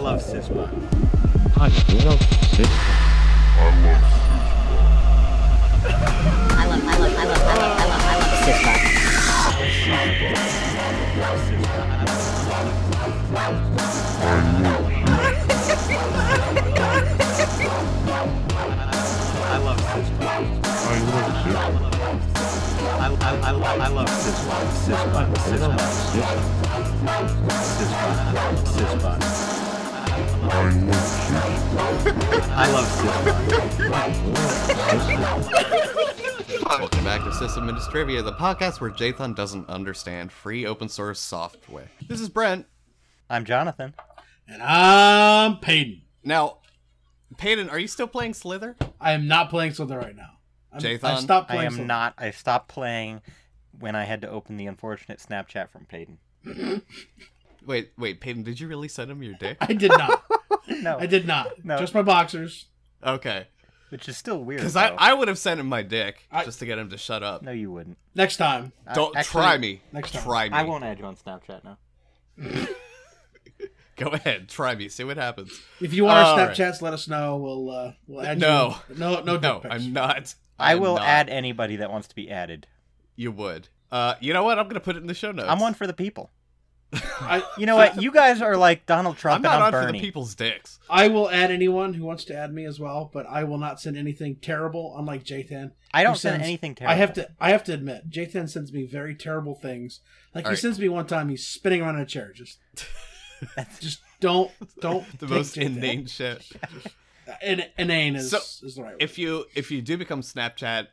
love Sisbot. I love Sisbot. Welcome back to System Minutes Trivia, the podcast where Jathan doesn't understand free open source software. This is Brent. I'm Jonathan. And I'm Peyton. Now, Peyton, are you still playing Slither? I am not playing Slither right now. I stopped playing Slither. I stopped playing when I had to open the unfortunate Snapchat from Peyton. Wait, Peyton, did you really send him your dick? I did not. No. I did not. No. Just my boxers. Okay. Which is still weird. Because I would have sent him my dick just to get him to shut up. No, you wouldn't. Next time. Don't try me. Next time. Try me. I won't add you on Snapchat now. Go ahead, try me. See what happens. If you want our Snapchats, right. Let us know. We'll add you. No, I'm not. I will add anybody that wants to be added. You would. You know what? I'm gonna put it in the show notes. I'm one for the people. You know what? You guys are like Donald Trump. I'm not on for the people's dicks. I will add anyone who wants to add me as well, but I will not send anything terrible. Unlike Jathan, I don't send anything terrible. I have to admit, Jathan sends me very terrible things. Like he sends me one time, he's spinning around in a chair, just. Just don't. The most inane shit. Inane is the right word. If you do become Snapchat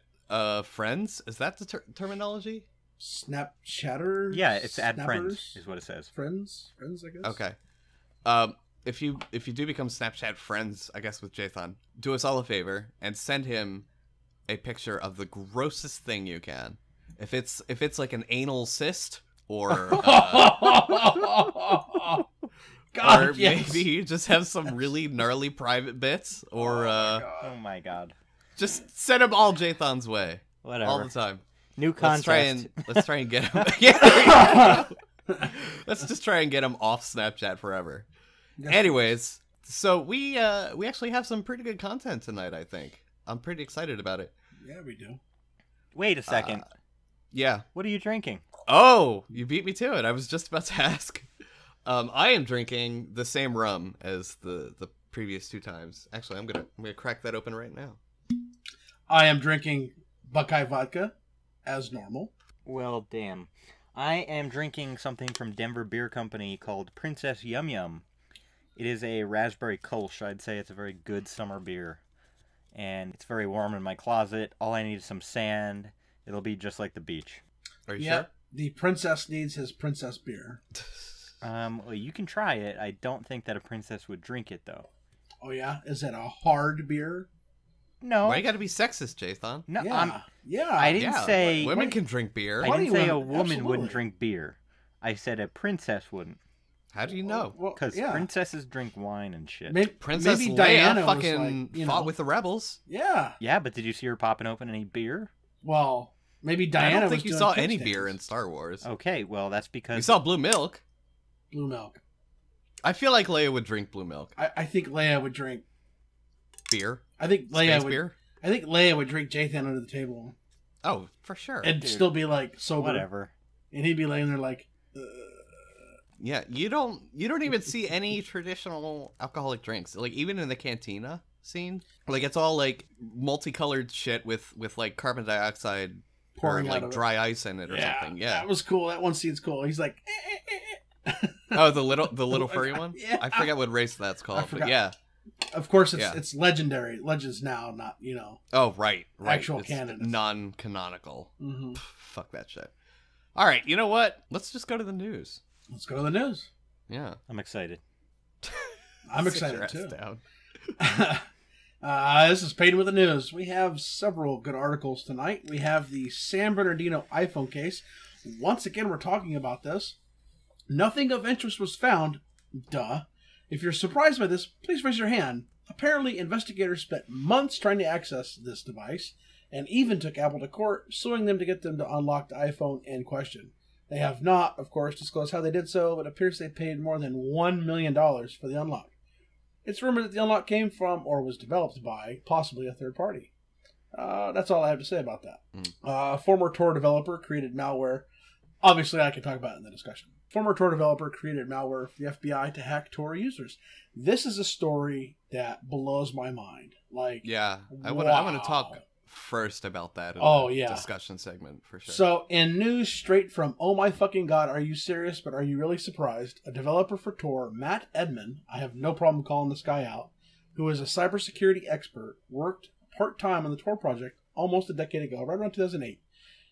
friends, is that the terminology? Snapchatter. Yeah, it's add friends is what it says. Friends, I guess. Okay. If you do become Snapchat friends, I guess with Jathan, do us all a favor and send him a picture of the grossest thing you can. If it's like an anal cyst or. God, or yes. Maybe you just have some really gnarly private bits, or oh my god, just send them all Jathan's way, whatever, all the time. New contest. Let's try and get him. Yeah, let's just try and get him off Snapchat forever. Yes. Anyways, so we actually have some pretty good content tonight. I think I'm pretty excited about it. Yeah, we do. Wait a second. Yeah. What are you drinking? Oh, you beat me to it. I was just about to ask. I am drinking the same rum as the previous two times. Actually, I'm gonna crack that open right now. I am drinking Buckeye vodka, as normal. Well, damn. I am drinking something from Denver Beer Company called Princess Yum Yum. It is a raspberry Kolsch. I'd say it's a very good summer beer. And it's very warm in my closet. All I need is some sand. It'll be just like the beach. Are you sure? The princess needs his princess beer. Well, you can try it. I don't think that a princess would drink it, though. Oh, yeah? Is it a hard beer? No. Why you gotta be sexist, Jathan? No, yeah. I didn't say... Like, women can drink beer. I didn't say a woman wouldn't drink beer. I said a princess wouldn't. How do you know? Because princesses drink wine and shit. Maybe Diana fucking fought with the rebels. Yeah. Yeah, but did you see her popping open any beer? Well, maybe Diana was I don't think you saw any beer in Star Wars. Okay, well, that's because... You saw blue milk. Blue milk. I feel like Leia would drink blue milk. I think Leia would drink beer. I think Leia would drink Jathan under the table. Oh, for sure. And still be like sober. Whatever. And he'd be laying there like. Yeah, you don't even see any traditional alcoholic drinks. Like even in the cantina scene, like it's all like multicolored shit with like carbon dioxide pouring or like dry ice in it or something. Yeah, that was cool. That one scene's cool. He's like. Oh, the little furry one? Yeah. I forget what race that's called, but yeah. Of course, it's legendary. Legends now, not, you know. Oh, right. Actual canon. Non-canonical. Mm-hmm. Fuck that shit. All right, you know what? Let's just go to the news. Let's go to the news. Yeah. I'm excited. I'm excited, too. Down. This is Peyton with the news. We have several good articles tonight. We have the San Bernardino iPhone case. Once again, we're talking about this. Nothing of interest was found. Duh. If you're surprised by this, please raise your hand. Apparently, investigators spent months trying to access this device and even took Apple to court, suing them to get them to unlock the iPhone in question. They have not, of course, disclosed how they did so, but it appears they paid more than $1 million for the unlock. It's rumored that the unlock came from, or was developed by, possibly a third party. That's all I have to say about that. Former Tor developer created malware. Obviously, I can talk about it in the discussion. Former Tor developer created malware for the FBI to hack Tor users. This is a story that blows my mind. Like, yeah, I want to talk first about that in the discussion segment for sure. So, in news straight from, oh my fucking god, are you serious, but are you really surprised? A developer for Tor, Matt Edman, I have no problem calling this guy out, who is a cybersecurity expert, worked part-time on the Tor project almost a decade ago, right around 2008.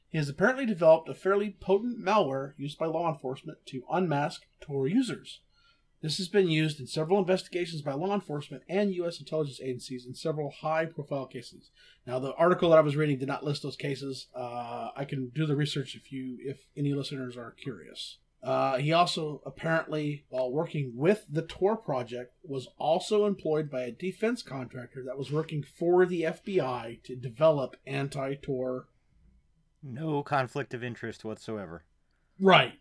He has apparently developed a fairly potent malware used by law enforcement to unmask Tor users. This has been used in several investigations by law enforcement and U.S. intelligence agencies in several high-profile cases. Now, the article that I was reading did not list those cases. I can do the research if any listeners are curious. He also apparently, while working with the Tor project, was also employed by a defense contractor that was working for the FBI to develop anti-Tor. No conflict of interest whatsoever. Right.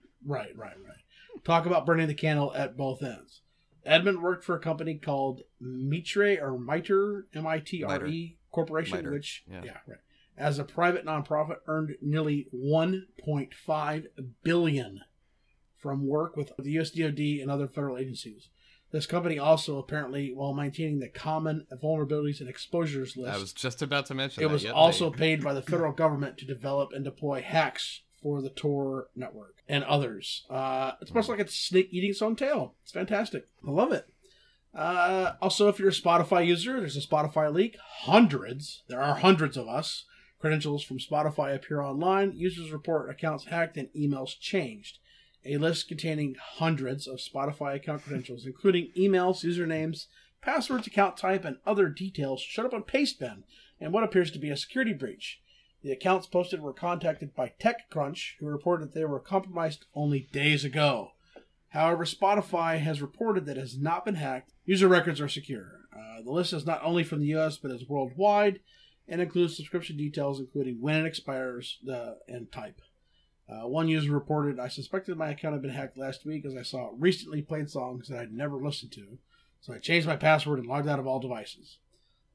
Talk about burning the candle at both ends. Edmund worked for a company called Mitre, M-I-T-R-E Corporation, Mitre. which, as a private nonprofit, earned nearly $1.5 billion from work with the US DoD and other federal agencies. This company also apparently, while maintaining the common vulnerabilities and exposures list, I was just about to mention. It was also paid by the federal government to develop and deploy hacks for the Tor network and others. It's much like a snake eating its own tail. It's fantastic. I love it. Also, if you're a Spotify user, there's a Spotify leak. There are hundreds of us. Credentials from Spotify appear online. Users report accounts hacked and emails changed. A list containing hundreds of Spotify account credentials, including emails, usernames, passwords, account type, and other details, showed up on Pastebin and what appears to be a security breach. The accounts posted were contacted by TechCrunch, who reported that they were compromised only days ago. However, Spotify has reported that it has not been hacked. User records are secure. The list is not only from the U.S., but is worldwide and includes subscription details, including when it expires and type. One user reported, I suspected my account had been hacked last week as I saw recently played songs that I'd never listened to, so I changed my password and logged out of all devices.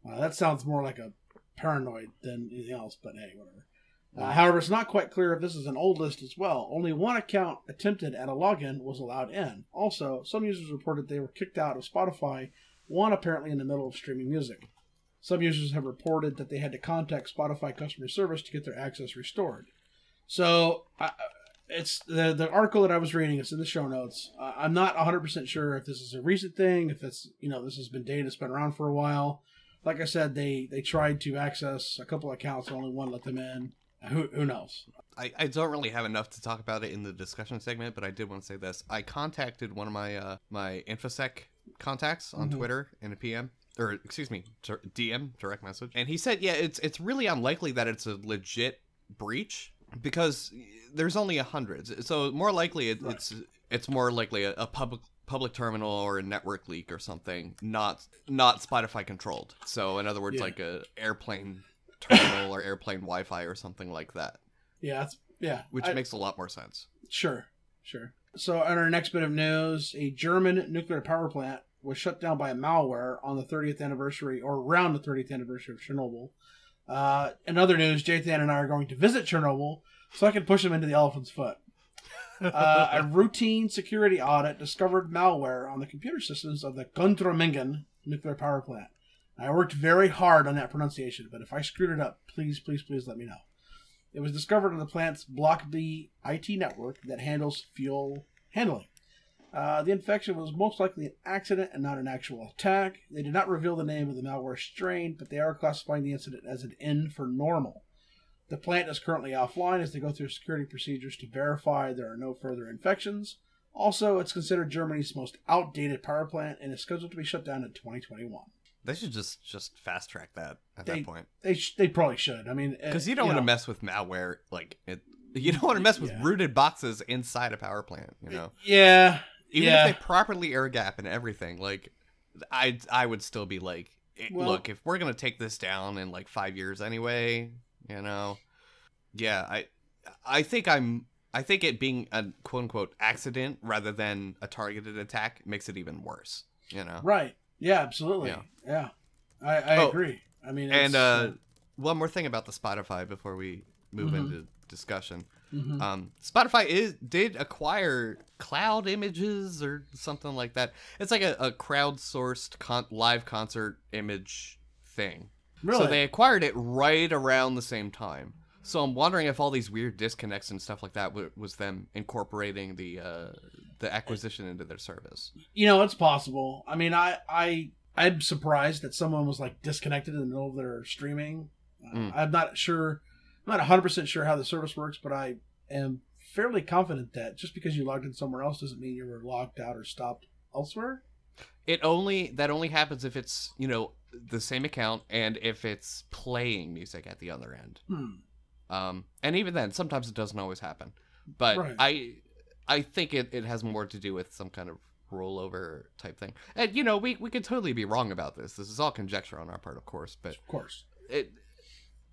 That sounds more like a paranoid than anything else, but hey, whatever. However, it's not quite clear if this is an old list as well. Only one account attempted at a login was allowed in. Also, some users reported they were kicked out of Spotify, one apparently in the middle of streaming music. Some users have reported that they had to contact Spotify customer service to get their access restored. So, it's the article that I was reading is in the show notes. I'm not 100% sure if this is a recent thing, if it's, this has been data that's been around for a while. Like I said, they tried to access a couple accounts and only one let them in. Who knows? I don't really have enough to talk about it in the discussion segment, but I did want to say this. I contacted one of my my InfoSec contacts on Twitter in a PM. Or, excuse me, DM, direct message. And he said, yeah, it's really unlikely that it's a legit breach because there's only 100. So more likely it's more likely a public terminal or a network leak or something, not Spotify controlled. So in other words, like a airplane terminal or airplane Wi-Fi or something like that. Which makes a lot more sense. Sure. So on our next bit of news, a German nuclear power plant was shut down by malware on the 30th anniversary or around the 30th anniversary of Chernobyl. In other news, Jathan and I are going to visit Chernobyl so I can push him into the elephant's foot. A routine security audit discovered malware on the computer systems of the Gundremmingen nuclear power plant. I worked very hard on that pronunciation, but if I screwed it up, please let me know. It was discovered on the plant's Block B IT network that handles fuel handling. The infection was most likely an accident and not an actual attack. They did not reveal the name of the malware strain, but they are classifying the incident as an N for normal. The plant is currently offline as they go through security procedures to verify there are no further infections. Also, it's considered Germany's most outdated power plant and is scheduled to be shut down in 2021. They should just fast track that at that point. They probably should. I mean, because you don't want to mess with malware like it. You don't want to mess with rooted boxes inside a power plant. Even if they properly air gap and everything, like I would still be like, look, if we're gonna take this down in like 5 years anyway. I think it being a quote unquote accident rather than a targeted attack makes it even worse. Right. Yeah, absolutely. Yeah, yeah. I agree. I mean, and one more thing about the Spotify before we move into discussion. Mm-hmm. Spotify did acquire Cloud Images or something like that. It's like a crowdsourced live concert image thing. Really? So they acquired it right around the same time. So I'm wondering if all these weird disconnects and stuff like that was them incorporating the acquisition into their service. You know, it's possible. I mean, I'm surprised that someone was like disconnected in the middle of their streaming. I'm not sure. I'm not 100% sure how the service works, but I am fairly confident that just because you logged in somewhere else doesn't mean you were logged out or stopped elsewhere. That only happens if it's, you know, the same account and if it's playing music at the other end. And even then, sometimes it doesn't always happen. But right. I think it has more to do with some kind of rollover type thing. And, you know, we could totally be wrong about this. This is all conjecture on our part, of course. But of course.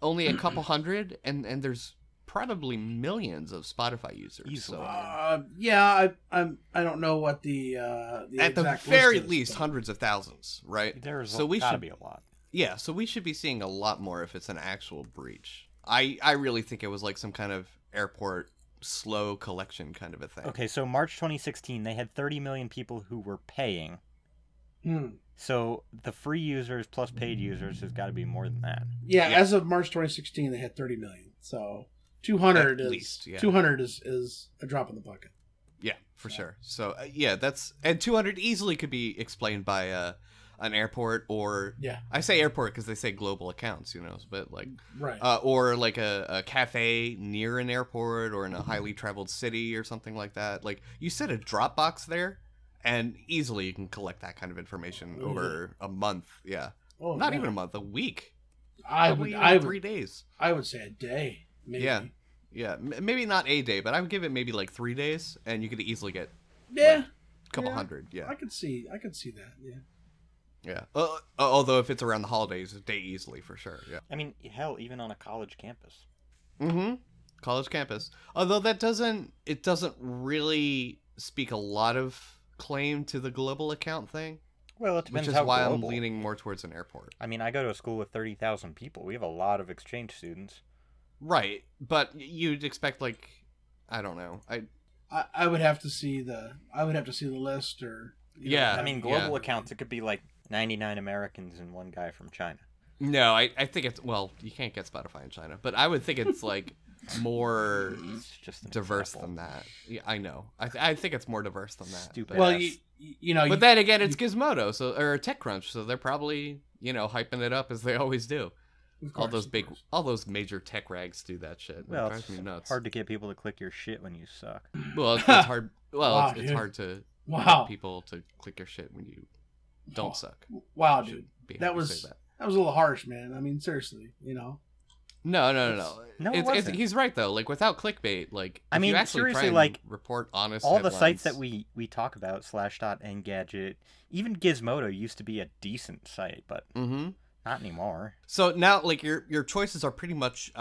Only a couple hundred, and there's probably millions of Spotify users. So I don't know what the at exact the very list is, least, but hundreds of thousands, right? There's so we gotta be a lot. Yeah, so we should be seeing a lot more if it's an actual breach. I really think it was like some kind of airport slow collection kind of a thing. Okay, so March 2016, they had 30 million people who were paying. So the free users plus paid users has got to be more than that. Yeah, yeah, as of March 2016, they had 30 million. So 200 at least, yeah. 200 is a drop in the bucket. Yeah, for sure. So that's, and 200 easily could be explained by an airport or I say airport because they say global accounts, you know, but like or like a cafe near an airport or in a highly traveled city or something like that. Like you said, a Dropbox there. And easily you can collect that kind of information over a month. Yeah. Oh, not even a month, a week. I would 3 days. I would say a day. Maybe. Yeah. Yeah. Maybe not a day, but I would give it maybe like 3 days and you could easily get like a couple hundred. Yeah. I could see that. Yeah. Yeah. Although if it's around the holidays, a day easily for sure. Yeah. I mean, hell, even on a college campus. College campus. Although it doesn't really speak a lot of claim to the global account thing. Well, it depends. Which is why I'm leaning more towards an airport. I mean, I go to a school with 30,000 people. We have a lot of exchange students. Right, but you'd expect like, I don't know. I would have to see the list or I mean, global accounts. It could be like 99 Americans and one guy from China. No, I think it's, well, you can't get Spotify in China, but I would think it's like more just diverse than that. Yeah, I know. I think it's more diverse than that. Stupid. Well, you know. But then again, it's Gizmodo, or TechCrunch, so they're probably, you know, hyping it up as they always do. Course, all those major tech rags do that shit. Well, it's hard to get people to click your shit when you suck. Well, it's hard. Well, wow, it's hard to get people to click your shit when you don't suck. Wow, dude, that was a little harsh, man. I mean, seriously, you know. No. He's right though. Like without clickbait, like I mean, you actually seriously, try and like report honest. All headlines. The sites that we talk about, Slashdot, Engadget, even Gizmodo used to be a decent site, but not anymore. So now, like your choices are pretty much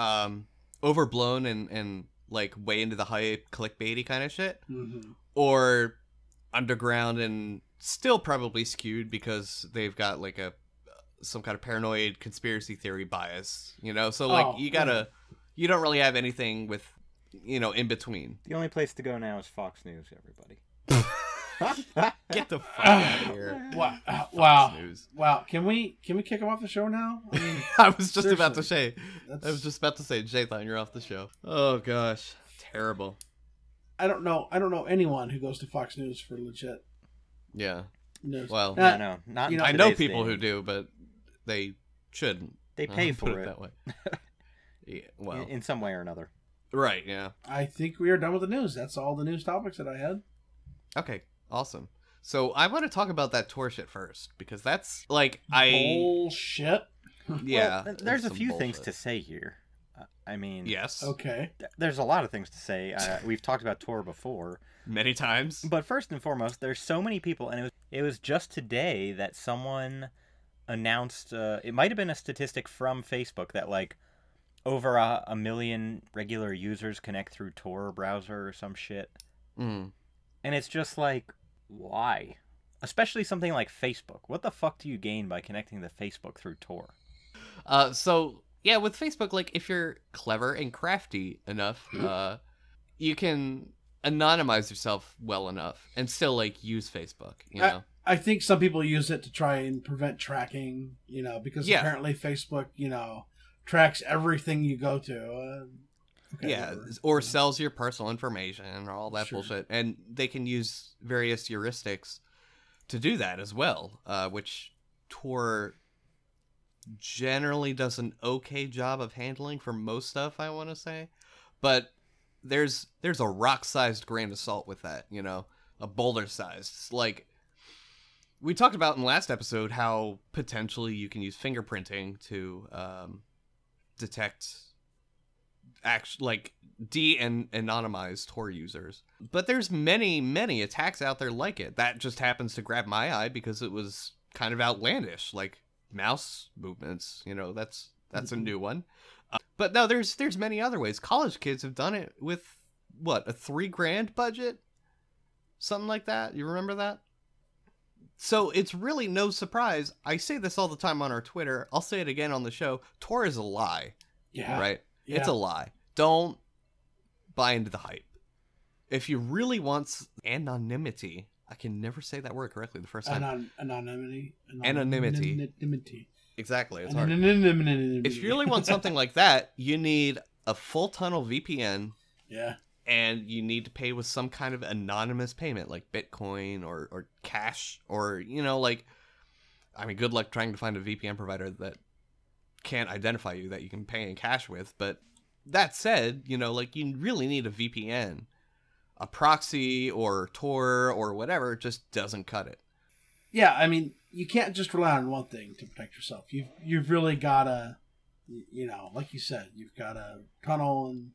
overblown and like way into the hype, clickbaity kind of shit, or underground and still probably skewed because they've got like some kind of paranoid conspiracy theory bias, you know? So like you don't really have anything with, you know, in between. The only place to go now is Fox News, everybody. Get the fuck out of here. Wow. Can we kick him off the show now? I mean, I was just about to say, Jathan, you're off the show. Oh gosh. Terrible. I don't know anyone who goes to Fox News for legit. Yeah. News. Well, not you know, I know people who do, but they shouldn't. They pay for it that way. Yeah, well, in some way or another. Right. Yeah. I think we are done with the news. That's all the news topics that I had. Okay. Awesome. So I want to talk about that Tor shit first because that's like bullshit. Yeah. Well, there's a few things to say here. I mean, yes. Okay. There's a lot of things to say. We've talked about Tor before. Many times. But first and foremost, there's so many people, and it was just today that someone announced, it might have been a statistic from Facebook that like over a million regular users connect through Tor browser or some shit. And it's just like, why? especially something like Facebook. What the fuck do you gain by connecting to Facebook through Tor? So yeah, with Facebook, like if you're clever and crafty enough, you can anonymize yourself well enough and still like use Facebook, you know? I think some people use it to try and prevent tracking, you know, because apparently Facebook, you know, tracks everything you go to. Or sells your personal information and all that bullshit. And they can use various heuristics to do that as well, which Tor generally does an okay job of handling for most stuff, I want to say. But there's a rock-sized grain of salt with that, you know, a boulder-sized. Like, we talked about in the last episode how potentially you can use fingerprinting to detect... anonymize Tor users. But there's many attacks out there like it. That just happens to grab my eye because it was kind of outlandish, like mouse movements. You know, that's a new one. But no, there's many other ways. College kids have done it with, what, a $3,000 budget? Something like that. You remember that? So it's really no surprise. I say this all the time on our Twitter. I'll say it again on the show. Tor is a lie. Yeah. Right? Yeah. It's a lie. Don't buy into the hype. If you really want anonymity, I can never say that word correctly the first time. Anonymity. Exactly. It's hard. If you really want something like that, you need a full tunnel VPN. Yeah. And you need to pay with some kind of anonymous payment, like Bitcoin or cash, or, you know, like, I mean, good luck trying to find a VPN provider that can't identify you, that you can pay in cash with. But that said, you know, like, you really need a VPN. A proxy or Tor or whatever just doesn't cut it. Yeah, I mean, you can't just rely on one thing to protect yourself. You've really gotta, you know, like you said, you've gotta tunnel and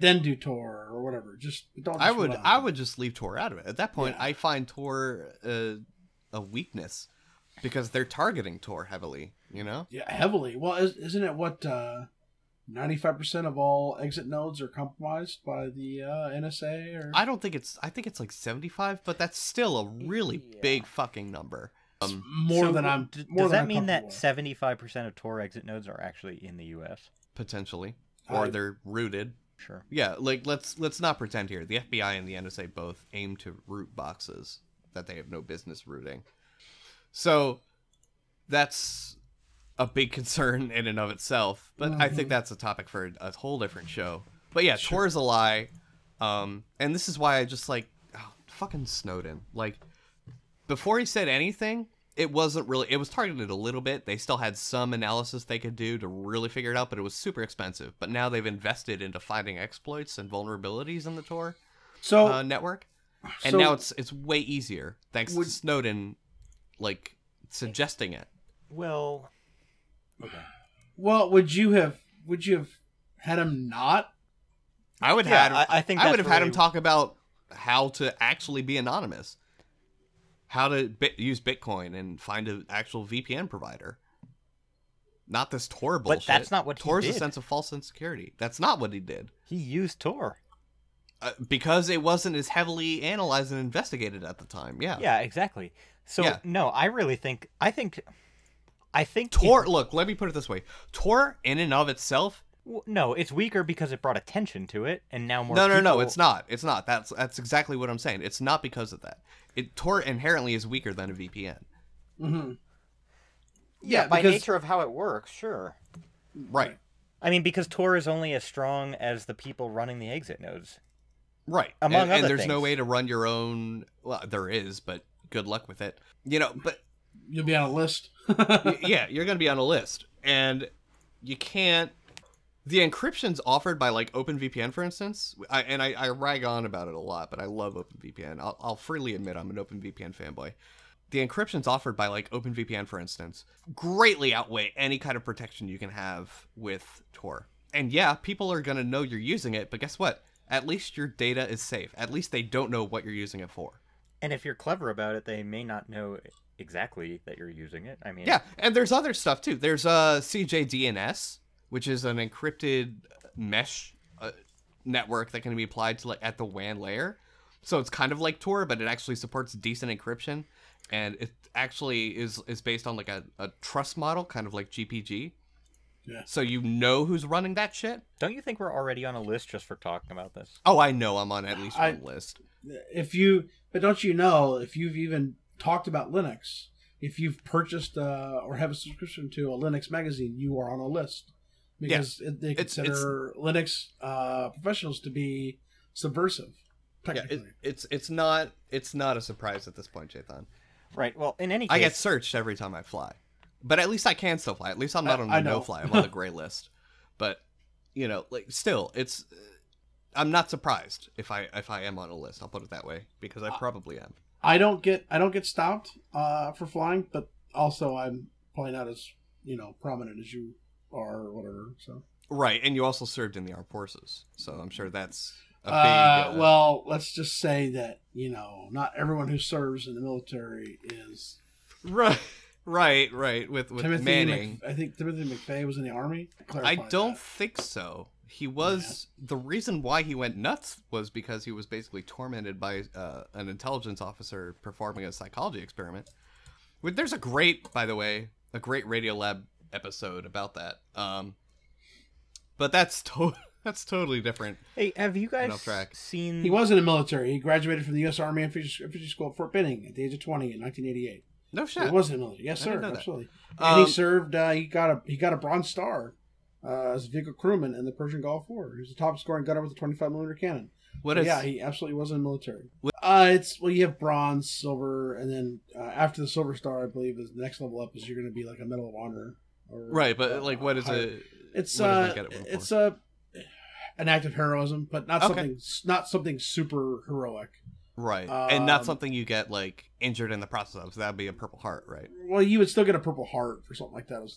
then do Tor or whatever. Just don't. I would just leave Tor out of it at that point. Yeah. I find Tor a weakness because they're targeting Tor heavily. You know? Yeah, heavily. Well, isn't it what 95% of all exit nodes are compromised by the NSA? Or I think it's like 75, but that's still a really big fucking number. Does that mean that 75% of Tor exit nodes are actually in the U.S.? Potentially, or they're rooted. Sure. Yeah, like let's not pretend here. The FBI and the NSA both aim to root boxes that they have no business rooting. So that's a big concern in and of itself, but I think that's a topic for a whole different show. But yeah, sure. Tor is a lie, and this is why I just like fucking Snowden. Like, before he said anything, it was targeted a little bit. They still had some analysis they could do to really figure it out, but it was super expensive. But now they've invested into finding exploits and vulnerabilities in the Tor network, and now it's way easier thanks to Snowden, like, suggesting it. Well. Okay. Well, would you have had him not? I would have had him talk about how to actually be anonymous, how to use Bitcoin and find an actual VPN provider. Not this Tor bullshit. But that's not what Tor's he did. A sense of false insecurity. That's not what he did. He used Tor because it wasn't as heavily analyzed and investigated at the time. Yeah. Yeah. Exactly. So no, I think Tor, look, let me put it this way. Tor in and of itself. No, it's weaker because it brought attention to it. And now more. No, it's not. It's not. That's exactly what I'm saying. It's not because of that. Tor inherently is weaker than a VPN. Mm-hmm. Yeah, by nature of how it works. Sure. Right. I mean, because Tor is only as strong as the people running the exit nodes. Right. Among other things. And there's no way to run your own. Well, there is, but good luck with it. You know, but. You'll be on a list. Yeah, you're going to be on a list. And you can't... The encryption's offered by, like, OpenVPN, for instance. I rag on about it a lot, but I love OpenVPN. I'll freely admit I'm an OpenVPN fanboy. The encryption's offered by, like, OpenVPN, for instance, greatly outweigh any kind of protection you can have with Tor. And, yeah, people are going to know you're using it, but guess what? At least your data is safe. At least they don't know what you're using it for. And if you're clever about it, they may not know... exactly that you're using it. I mean, yeah, and there's other stuff too. There's CJDNS, which is an encrypted mesh network that can be applied to, like, at the WAN layer. So it's kind of like Tor, but it actually supports decent encryption. And it actually is based on like a trust model, kind of like GPG. Yeah. So you know who's running that shit. Don't you think we're already on a list just for talking about this? Oh, I know I'm on at least one list. But don't you know, if you've even talked about Linux, if you've purchased or have a subscription to a Linux magazine, you are on a list. Because they consider Linux professionals to be subversive. Technically. Yeah, it's not a surprise at this point, Jathan. Right. Well, in any case, I get searched every time I fly, but at least I can still fly. At least I'm not on the no fly. I'm on the gray list. But you know, like still, it's I'm not surprised if I am on a list. I'll put it that way because I probably am. I don't get stopped for flying, but also I'm probably not as prominent as you are or whatever. So right, and you also served in the armed forces, so I'm sure that's. Well, let's just say that, not everyone who serves in the military is... Right. With Manning. I think Timothy McVeigh was in the Army. I don't think so. He was... Yeah. The reason why he went nuts was because he was basically tormented by an intelligence officer performing a psychology experiment. There's a great Radiolab episode about that. But that's totally... That's totally different. Hey, have you guys seen... He was in the military. He graduated from the U.S. Army Infantry School at Fort Benning at the age of 20 in 1988. No shit. He was in the military. Yes, sir. Absolutely. And he served... He got a Bronze Star as a vehicle crewman in the Persian Gulf War. He was a top-scoring gunner with a 25mm cannon. Yeah, he absolutely was in the military. You have bronze, silver, and then after the Silver Star, I believe, the next level up is you're going to be like a Medal of Honor. What is it? It's a... An act of heroism, but not something super heroic, right? And not something you get like injured in the process of. So that'd be a Purple Heart, right? Well, you would still get a Purple Heart for something like that.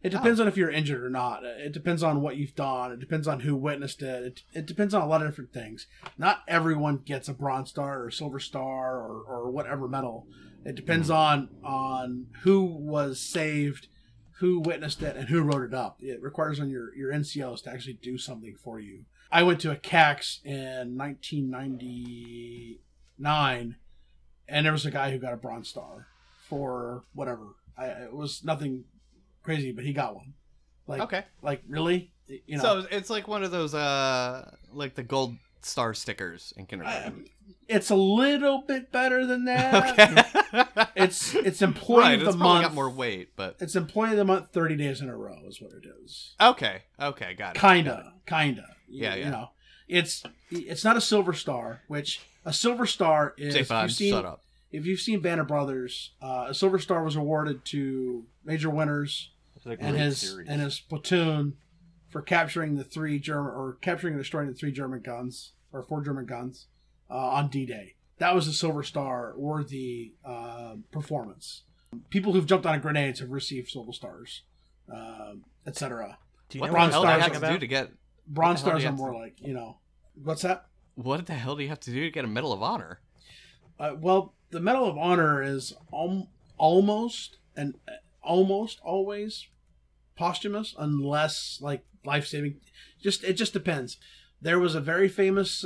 It depends on if you're injured or not. It depends on what you've done. It depends on who witnessed it. It depends on a lot of different things. Not everyone gets a Bronze Star or a Silver Star or whatever medal. It depends on who was saved. Who witnessed it and who wrote it up. It requires on your NCOs to actually do something for you. I went to a PAX in 1999, and there was a guy who got a Bronze Star for whatever. It was nothing crazy, but he got one. Really? So it's like one of those, like the gold star stickers in kindergarten. It's a little bit better than that. Okay. It's employee right, of the month. Got more weight, but it's employee of the month 30 days in a row is what it is. Okay, got it. Kinda. Yeah. It's not a Silver Star, which a Silver Star is. If you've seen Banner Brothers, a Silver Star was awarded to Major Winters and his platoon for capturing the three German guns or four German guns. On D-Day. That was a Silver Star worthy performance. People who've jumped on grenades have received Silver Stars, etc. Do you know what the hell do you have to do to get... Bronze Stars are more like, What's that? What the hell do you have to do to get a Medal of Honor? The Medal of Honor is almost always posthumous, unless, like, life-saving... It just depends. There was a very famous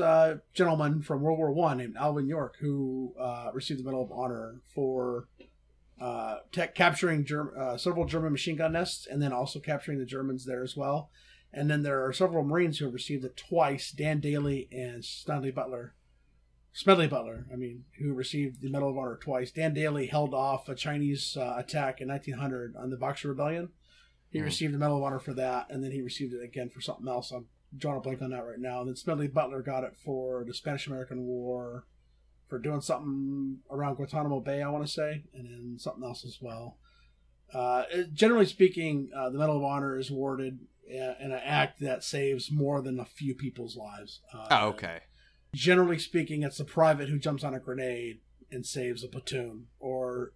gentleman from World War I named Alvin York who received the Medal of Honor for capturing several German machine gun nests and then also capturing the Germans there as well. And then there are several Marines who have received it twice, Dan Daly and Smedley Butler, who received the Medal of Honor twice. Dan Daly held off a Chinese attack in 1900 on the Boxer Rebellion. He received the Medal of Honor for that, and then he received it again for something else on drawing a blank on that right now. And then Smedley Butler got it for the Spanish-American War, for doing something around Guantanamo Bay, I want to say, and then something else as well. Generally speaking, the Medal of Honor is awarded in an act that saves more than a few people's lives. Okay. Generally speaking, it's a private who jumps on a grenade and saves a platoon, or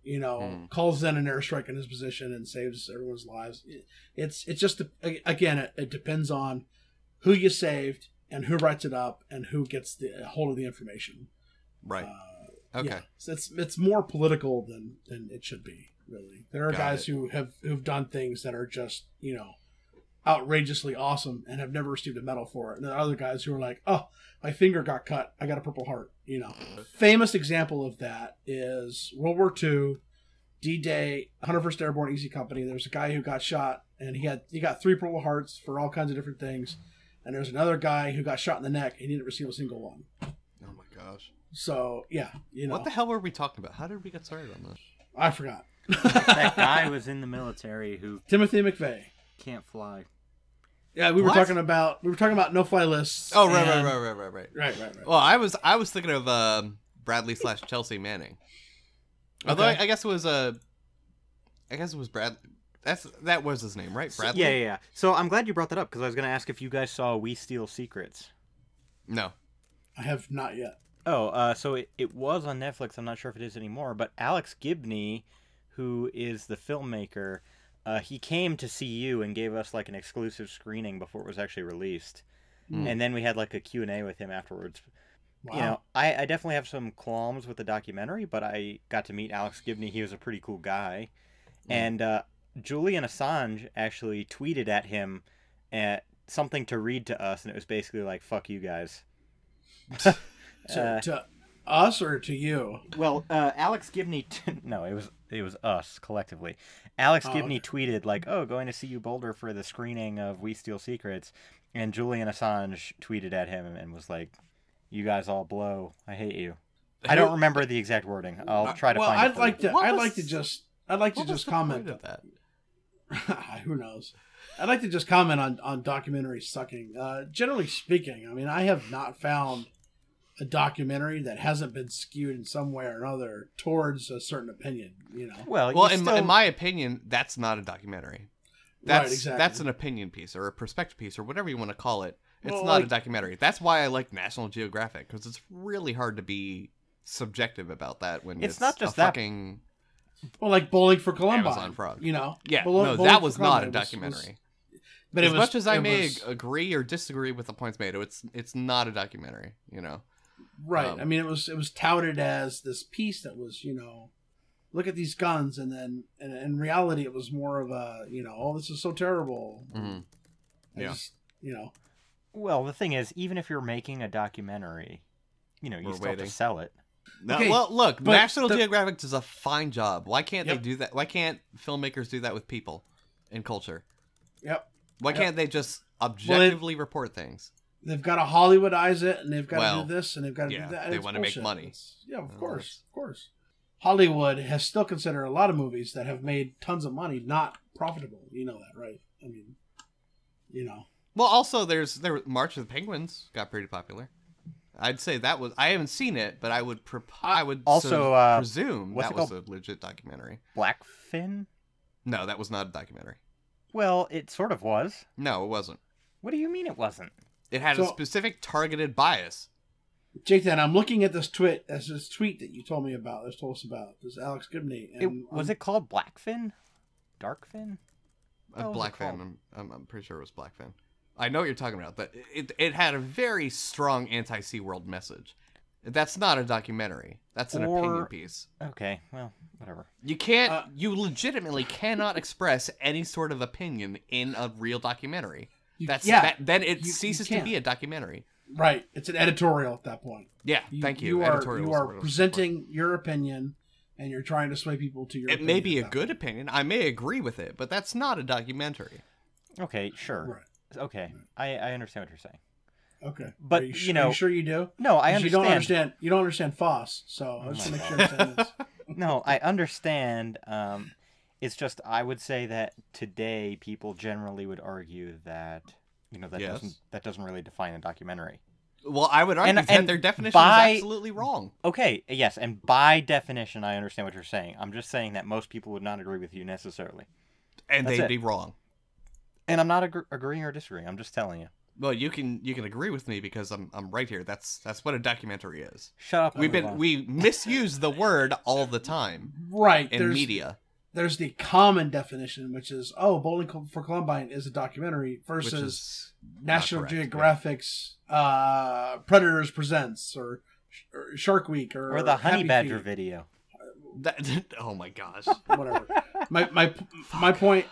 calls in an airstrike in his position and saves everyone's lives. It's just again, it depends on who you saved, and who writes it up, and who gets the hold of the information. Right. Okay. Yeah. So it's more political than it should be, really. There are guys who've done things that are just, outrageously awesome and have never received a medal for it. And there are other guys who are like, oh, my finger got cut. I got a Purple Heart. You know, famous example of that is World War II, D-Day, 101st Airborne Easy Company. There's a guy who got shot, and he got 3 Purple Hearts for all kinds of different things. And there's another guy who got shot in the neck. He didn't receive a single one. Oh my gosh! So yeah, you know, what the hell were we talking about? How did we get started on this? I forgot. That guy was in the military who Timothy McVeigh can't fly. Yeah, we were talking about no-fly lists. Oh, right. Well, I was thinking of Bradley / Chelsea Manning. Although okay. I guess it was Bradley. That was his name, right? Bradley. Yeah. So I'm glad you brought that up because I was going to ask if you guys saw We Steal Secrets. No, I have not yet. Oh, so it was on Netflix. I'm not sure if it is anymore, but Alex Gibney, who is the filmmaker. He came to see you and gave us, an exclusive screening before it was actually released. Mm. And then we had, a Q&A with him afterwards. Wow. You know, I definitely have some qualms with the documentary, but I got to meet Alex Gibney. He was a pretty cool guy. Mm. And Julian Assange actually tweeted at him at something to read to us, and it was basically like, fuck you guys. To us or to you? Well, Alex Gibney... No, it was us collectively. Alex Gibney tweeted going to see you Boulder for the screening of We Steal Secrets. And Julian Assange tweeted at him and was like, you guys all blow. I hate you. I don't remember the exact wording. I'll try to find it. I'd like to just comment on that. Who knows? I'd like to just comment on documentaries sucking. Generally speaking, I mean, I have not found a documentary that hasn't been skewed in some way or another towards a certain opinion, you know. Well, in my opinion, that's not a documentary. That's right, exactly. That's an opinion piece or a perspective piece or whatever you want to call it. It's not a documentary. That's why I like National Geographic because it's really hard to be subjective about that when it's not just that. Fucking Bowling for Columbine, you know. Yeah, that was not a documentary. But as much as I may agree or disagree with the points made, it's not a documentary, you know. Right. I mean, it was touted as this piece that was, you know, look at these guns. And then and in reality, it was more of a, you know, oh, this is so terrible. Mm-hmm. Yeah. Just, you know. Well, the thing is, even if you're making a documentary, you know, you still have to sell it. No, okay, well, look, National Geographic does a fine job. Why can't they do that? Why can't filmmakers do that with people and culture? Yep. Why can't they just objectively report things? They've got to Hollywoodize it, and they've got to do this, and they've got to do that. They want to make money. Of course. Hollywood has still considered a lot of movies that have made tons of money not profitable. You know that, right? I mean, you know. Well, also, there March of the Penguins got pretty popular. I'd say that was... I haven't seen it, but I would presume that was a legit documentary. Blackfin? No, that was not a documentary. Well, it sort of was. No, it wasn't. What do you mean it wasn't? It had a specific targeted bias. Jake, then I'm looking at this tweet that you told me about. This told us about this Alex Gibney. And was it called Blackfin? Darkfin? Blackfin. I'm pretty sure it was Blackfin. I know what you're talking about, but it had a very strong anti-Sea World message. That's not a documentary. That's an opinion piece. Okay, well, whatever. You can't. You legitimately cannot express any sort of opinion in a real documentary. Then it ceases to be a documentary. Right. It's an editorial at that point. Yeah, thank you. You are presenting your opinion, and you're trying to sway people to your opinion. It may be a good opinion. I may agree with it, but that's not a documentary. Okay, sure. Right. Okay, right. I understand what you're saying. Okay. But, are you sure you do? No, I understand. You don't understand FOSS, so I just want to make sure I'm saying this. No, I understand. It's just, I would say that today people generally would argue that, you know, that doesn't really define a documentary. Well, I would argue that their definition is absolutely wrong. Okay, yes, and by definition, I understand what you're saying. I'm just saying that most people would not agree with you necessarily. And they'd be wrong. And I'm not agreeing or disagreeing. I'm just telling you. Well, you can agree with me because I'm right here. That's what a documentary is. Shut up. We misuse the word all the time. Right. In media. There's the common definition, which is, Bowling for Columbine is a documentary versus National Geographic's Predators Presents or Shark Week or the Honey Badger video. Oh my gosh! Whatever. My point,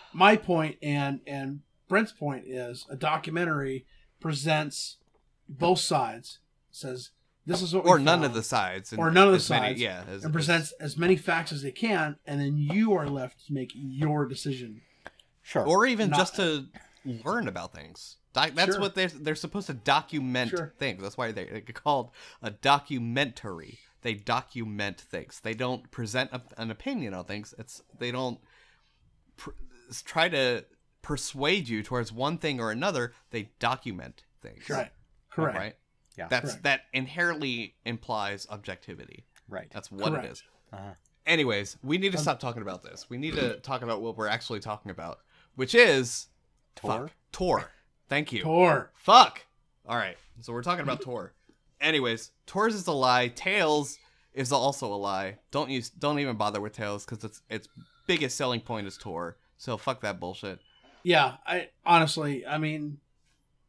and Brent's point is a documentary presents both sides. Says this is what we found, of the sides, or none of the sides, and presents as many facts as they can, and then you are left to make your decision. Sure, or even just to learn about things. That's what they're supposed to document things. That's why they're called a documentary. They document things. They don't present an opinion on things. They don't try to persuade you towards one thing or another. They document things. Right. Correct. Right. Yeah. That inherently implies objectivity. Right. That's what it is. Uh-huh. Anyways, we need to stop talking about this. We need to talk about what we're actually talking about, which is Tor. Tor. Thank you. Tor. Fuck. All right. So we're talking about Tor. Anyways, Tor's is a lie. Tails is also a lie. Don't even bother with Tails because its biggest selling point is Tor. So fuck that bullshit. Yeah. I mean.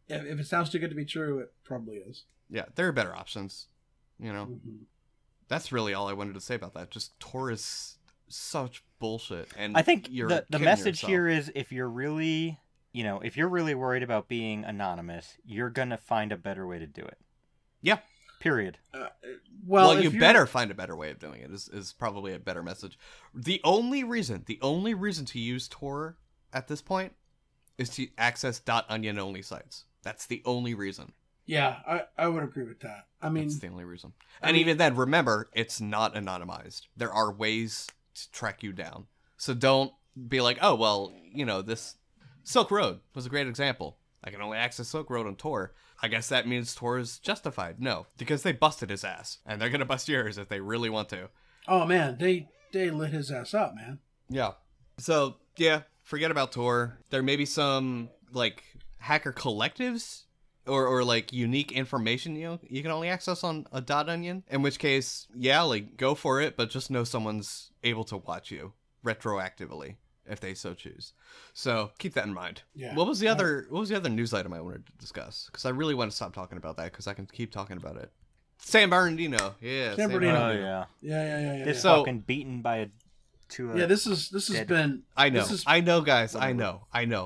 If it sounds too good to be true, it probably is. Yeah, there are better options, you know. Mm-hmm. That's really all I wanted to say about that. Just Tor is such bullshit. And I think the message here is if you're really worried about being anonymous, you're gonna find a better way to do it. Yeah. Period. Well, you better find a better way of doing it is probably a better message. The only reason to use Tor at this point is to access .onion only sites. That's the only reason. Yeah, I would agree with that. I mean, that's the only reason. And even then, remember, it's not anonymized. There are ways to track you down. So don't be like, oh, well, you know, this Silk Road was a great example. I can only access Silk Road on Tor. I guess that means Tor is justified. No, because they busted his ass. And they're going to bust yours if they really want to. Oh, man, they lit his ass up, man. Yeah. So, yeah. Forget about Tor. There may be some like hacker collectives or like unique information you can only access on a .onion. In which case, yeah, like go for it, but just know someone's able to watch you retroactively if they so choose. So keep that in mind. Yeah. What was the other news item I wanted to discuss? Because I really want to stop talking about that because I can keep talking about it. San Bernardino. Yeah. San Bernardino. Oh, yeah. It's fucking beaten by a. Yeah, this has been. I know, guys.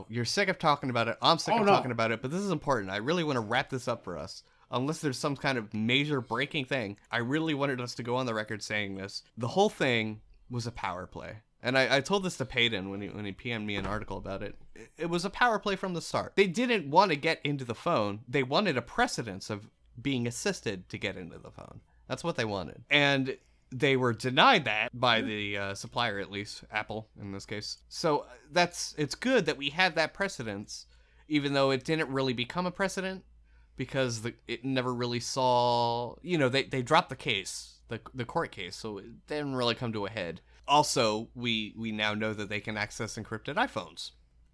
You're sick of talking about it. I'm sick of talking about it, but this is important. I really want to wrap this up for us. Unless there's some kind of major breaking thing, I really wanted us to go on the record saying this. The whole thing was a power play, and I told this to Payton when he PM'd me an article about it. It was a power play from the start. They didn't want to get into the phone. They wanted a precedence of being assisted to get into the phone. That's what they wanted, and they were denied that by the supplier, at least Apple in this case. So it's good that we had that precedence, even though it didn't really become a precedent because it never really saw, they dropped the case, the court case. So it didn't really come to a head. Also, we now know that they can access encrypted iPhones,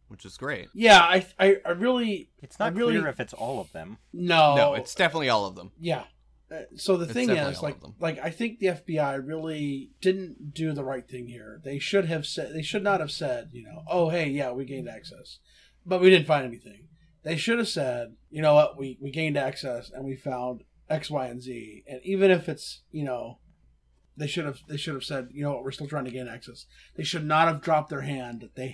which is great. Yeah, I really, it's not really clear if it's all of them. No, it's definitely all of them. Yeah. So the thing is, like I think the FBI really didn't do the right thing here. They should not have said, oh, hey, yeah, we gained access, but we didn't find anything. They should have said, you know what, we gained access and we found X, Y, and Z. And even if it's, they should have said, you know what, we're still trying to gain access. They should not have dropped their hand that they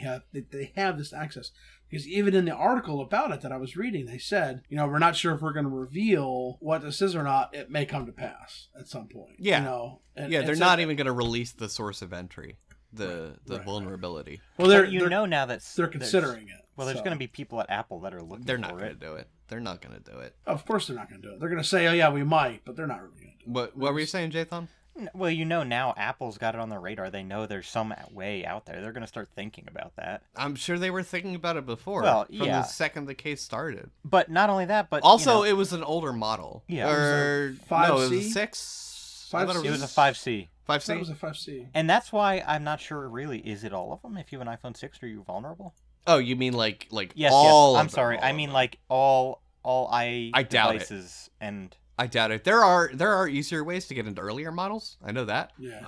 have this access. Because even in the article about it that I was reading, they said, we're not sure if we're going to reveal what this is or not. It may come to pass at some point. Yeah. They're not even going to release the source of entry, the vulnerability. Right. Well, they're considering it. Well, there's going to be people at Apple that are looking for it. They're not going to do it. Of course they're not going to do it. They're going to say, oh, yeah, we might, but they're not really going to do it. What were you saying, Jathan? Well, now Apple's got it on their radar. They know there's some way out there. They're going to start thinking about that. I'm sure they were thinking about it before. Well, From the second the case started. But not only that, but also it was an older model. Yeah, or it was a 6. It was a 5C. 5C. It was a 5C. And that's why I'm not sure. Really, is it all of them? If you have an iPhone 6, are you vulnerable? Oh, you mean like yes, all? Yes. I'm sorry. I mean like all I devices doubt it. And. I doubt it. There are easier ways to get into earlier models. I know that. Yeah.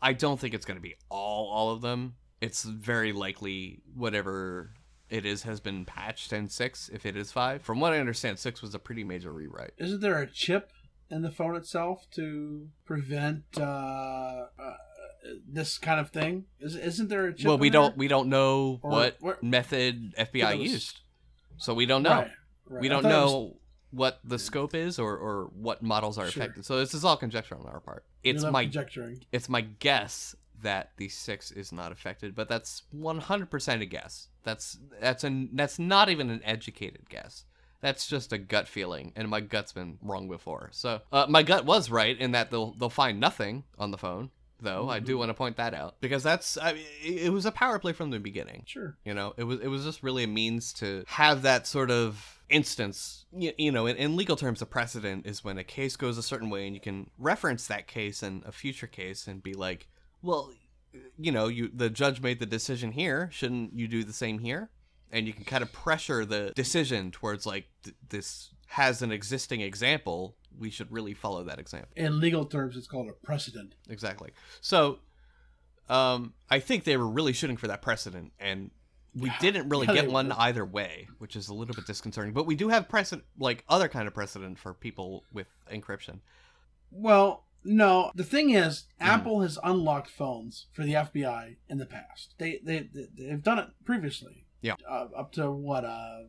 I don't think it's going to be all of them. It's very likely whatever it is has been patched in 6 if it is 5. From what I understand, 6 was a pretty major rewrite. Isn't there a chip in the phone itself to prevent this kind of thing? Isn't there a chip? Well, we don't know what method FBI used. So we don't know. Right. We don't know what the scope is, or what models are affected. So this is all conjecture on our part. It's my guess that the 6 is not affected, but that's 100% a guess. That's not even an educated guess. That's just a gut feeling, and my gut's been wrong before. So my gut was right in that they'll find nothing on the phone. Though I do want to point that out, because it was a power play from the beginning. Sure, you know, it was just really a means to have that sort of instance. You know, in legal terms, a precedent is when a case goes a certain way, and you can reference that case in a future case and be like, well, you know, the judge made the decision here. Shouldn't you do the same here? And you can kind of pressure the decision towards like this has an existing example. We should really follow that example. In legal terms, it's called a precedent. Exactly. So I think they were really shooting for that precedent, and we didn't really get one either way, which is a little bit disconcerting. But we do have precedent, like other kind of precedent for people with encryption. Well, no. The thing is, Apple has unlocked phones for the FBI in the past. They've done it previously. Yeah. Up to, 4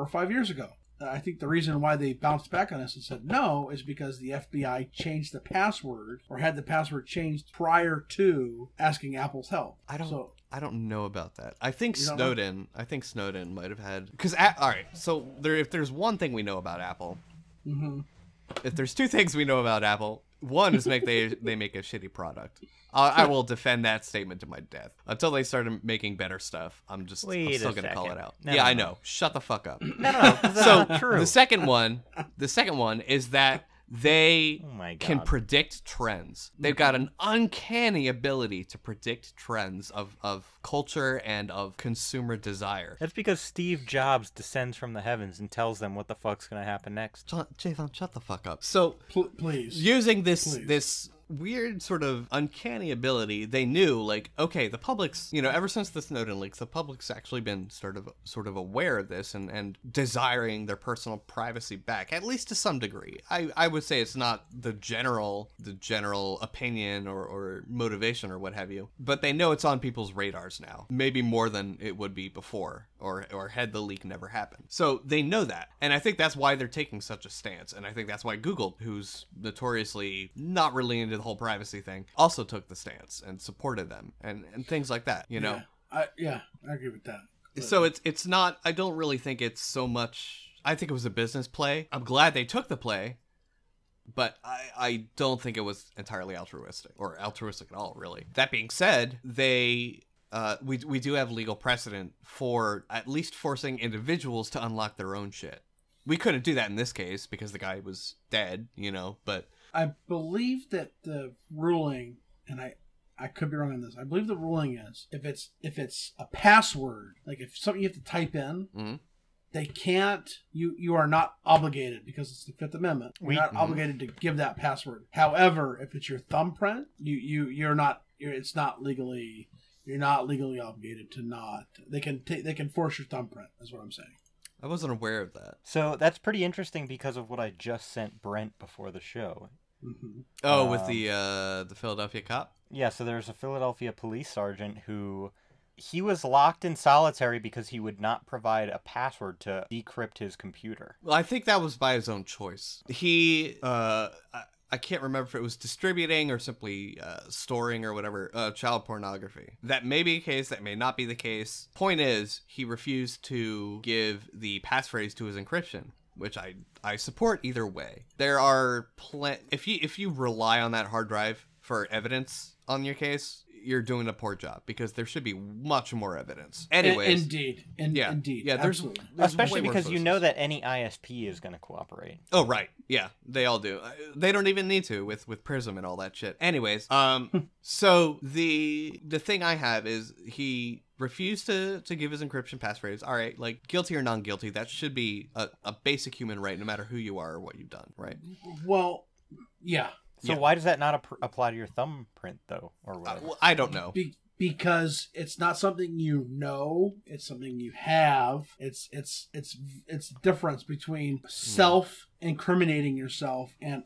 or 5 years ago. I think the reason why they bounced back on us and said no is because the FBI changed the password, or had the password changed prior to asking Apple's help. I don't know about that. I think Snowden might have had, because all right. So if there's one thing we know about Apple, if there's two things we know about Apple, one is they make a shitty product. I will defend that statement to my death. Until they started making better stuff, I'm still going to call it out. No. I know. Shut the fuck up. No, that's not true. The second one is that they can predict trends. They've got an uncanny ability to predict trends of culture and of consumer desire. That's because Steve Jobs descends from the heavens and tells them what the fuck's going to happen next. Jason, shut the fuck up. So, please. Using this weird sort of uncanny ability, they knew, like, okay, the public's, you know, ever since the Snowden leaks, the public's actually been sort of aware of this and desiring their personal privacy back, at least to some degree. I would say it's not the general opinion or motivation or what have you, but they know it's on people's radars now, maybe more than it would be before, or had the leak never happened. So they know that, and I think that's why they're taking such a stance, and I think that's why Google, who's notoriously not really into the whole privacy thing, also took the stance and supported them and things like that, you know. I agree with that. But so it's not, I don't really think it's so much, I think it was a business play. I'm glad they took the play, but I don't think it was entirely altruistic at all, really. That being said, they we do have legal precedent for at least forcing individuals to unlock their own shit. We couldn't do that in this case because the guy was dead, you know, but I believe that the ruling, and I could be wrong on this, I believe the ruling is if it's a password, like if something you have to type in, they can't, you are not obligated, because it's the Fifth Amendment. You're not obligated to give that password. However, if it's your thumbprint, you're not legally obligated to not. They can force your thumbprint, is what I'm saying. I wasn't aware of that. So that's pretty interesting because of what I just sent Brent before the show. Oh, with the Philadelphia cop? Yeah, so there's a Philadelphia police sergeant who, he was locked in solitary because he would not provide a password to decrypt his computer. Well, I think that was by his own choice. He, I can't remember if it was distributing or simply storing or whatever, child pornography. That may be a case, that may not be the case. Point is, he refused to give the passphrase to his encryption, which I support either way. There are if you rely on that hard drive for evidence on your case, you're doing a poor job, because there should be much more evidence. Anyways. Indeed. Yeah, there's especially because you know that any ISP is going to cooperate. Oh, right. Yeah, they all do. They don't even need to with Prism and all that shit. Anyways, so the thing I have is he refused to give his encryption passphrase. All right, like, guilty or non-guilty, that should be a basic human right, no matter who you are or what you've done, right? Well, yeah. So why does that not apply to your thumbprint, though, or whatever? Well, I don't know. Because it's not something you know; it's something you have. It's the difference between self-incriminating yourself and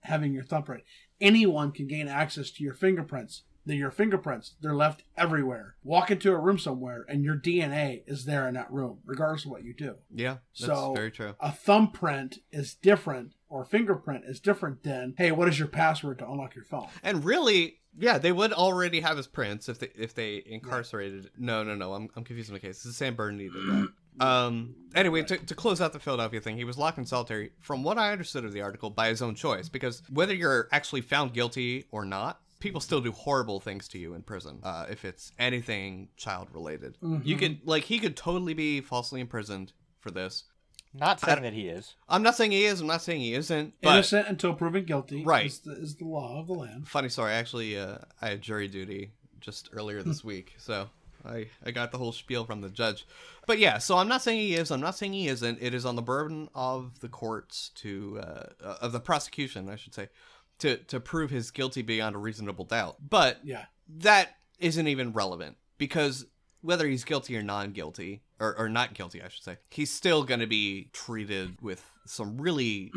having your thumbprint. Anyone can gain access to your fingerprints. Your fingerprints, they're left everywhere. Walk into a room somewhere and your DNA is there in that room, regardless of what you do. Yeah, that's very true. A thumbprint is different, or a fingerprint is different than, hey, what is your password to unlock your phone? And really, yeah, they would already have his prints if they incarcerated. Yeah. No, I'm confusing the case. This is San Bernardino. Anyway, to close out the Philadelphia thing, he was locked in solitary, from what I understood of the article, by his own choice, because whether you're actually found guilty or not, people still do horrible things to you in prison, if it's anything child-related. Mm-hmm. You could, he could totally be falsely imprisoned for this. Not saying that he is. I'm not saying he is. I'm not saying he isn't. But innocent until proven guilty, right, is the law of the land. Funny story. Actually, I had jury duty just earlier this week, so I got the whole spiel from the judge. But yeah, so I'm not saying he is. I'm not saying he isn't. It is on the burden of the courts to, of the prosecution, I should say, to prove his guilty beyond a reasonable doubt. But yeah, that isn't even relevant, because whether he's guilty or non-guilty, or not guilty, I should say, he's still going to be treated with some really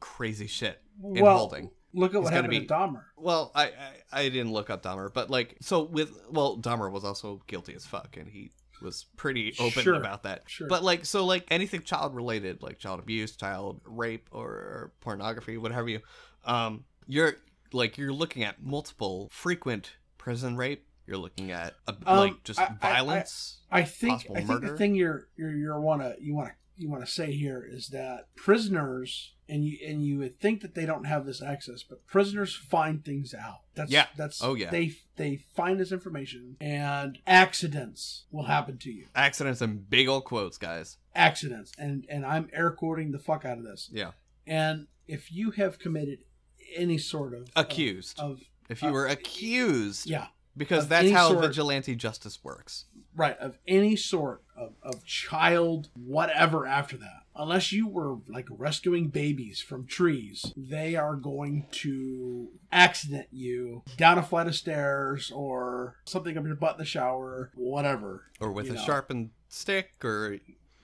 crazy shit in holding. Look at what happened to Dahmer. Well, I didn't look up Dahmer, but Dahmer was also guilty as fuck, and he was pretty open about that. Sure. But anything child-related, like child abuse, child rape, or pornography, whatever you're looking at multiple frequent prison rape. You're looking at violence. I think the thing you want to say here is that prisoners, and you would think that they don't have this access, but prisoners find things out. They find this information, and accidents will happen to you. Accidents in big old quotes, guys. Accidents, and I'm air quoting the fuck out of this. Yeah. And if you have committed any sort of accused, if you were accused, yeah, because that's how vigilante justice works, right? Of any sort of child, whatever. After that, unless you were rescuing babies from trees, they are going to accident you down a flight of stairs, or something up your butt in the shower, whatever, or with a sharpened stick, or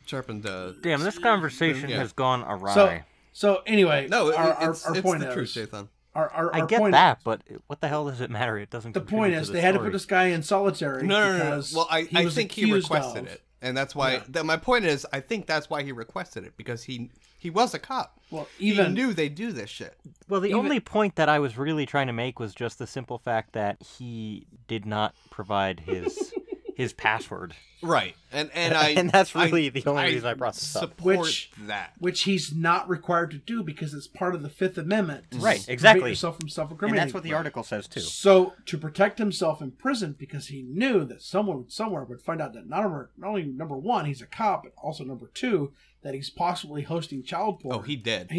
sharpened. Damn, this conversation has gone awry. So anyway, no, our point is the truth, Jathan. I get that, but what the hell does it matter? It doesn't. The point is, they had to put this guy in solitary. No. Well, I think he requested it, and that's why. Yeah. My point is, I think that's why he requested it, because he was a cop. Well, he knew they do this shit. Well, the only point that I was really trying to make was just the simple fact that he did not provide his his password. Right. And that's really the only reason I brought this up. Which he's not required to do, because it's part of the Fifth Amendment. Right, exactly. To protect yourself from self-incriminating. And that's what the article says, too. So, to protect himself in prison, because he knew that someone somewhere would find out that not only, number one, he's a cop, but also, number two, that he's possibly hosting child porn. Oh, he did.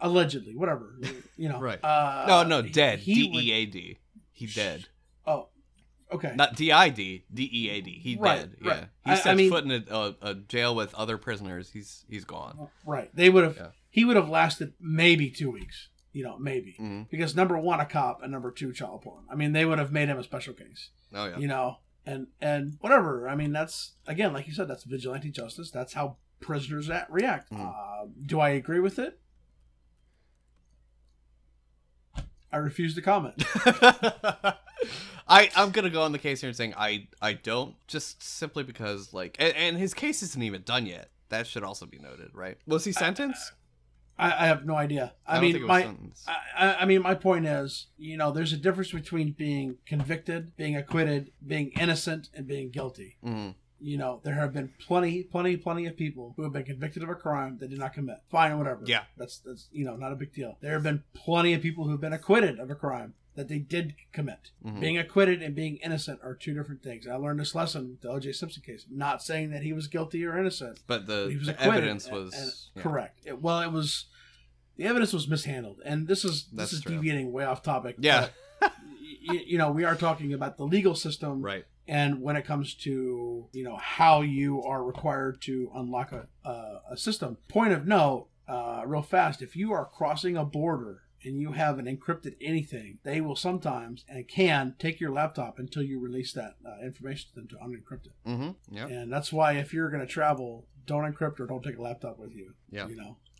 Allegedly, whatever. Right. Dead. D-E-A-D. He dead. Oh. Okay. Not D-I-D, D-E-A-D. He did. Yeah. Right. He set foot in a jail with other prisoners. He's gone. Right. They would have. Yeah. He would have lasted maybe 2 weeks. Maybe. Mm-hmm. Because number one, a cop, and number two, child porn. They would have made him a special case. Oh yeah. And whatever. That's, again, like you said, that's vigilante justice. That's how prisoners react. Mm-hmm. Do I agree with it? I refuse to comment. I'm going to go on the case here and saying I don't, just simply because, and his case isn't even done yet. That should also be noted, right? Was he sentenced? I have no idea. My point is, there's a difference between being convicted, being acquitted, being innocent, and being guilty. Mm-hmm. There have been plenty of people who have been convicted of a crime they did not commit. Fine, whatever. Yeah. That's not a big deal. There have been plenty of people who have been acquitted of a crime that they did commit. Mm-hmm. Being acquitted and being innocent are two different things. I learned this lesson with the O.J. Simpson case. Not saying that he was guilty or innocent, but the evidence was... And correct. The evidence was mishandled. And this is true. Deviating way off topic. Yeah. We are talking about the legal system. Right. And when it comes to, how you are required to unlock a system. Point of note, real fast, if you are crossing a border and you haven't encrypted anything, they will sometimes, and can, take your laptop until you release that information to them to unencrypt it. Mm-hmm. Yep. And that's why if you're going to travel, don't encrypt or don't take a laptop with you. Yeah.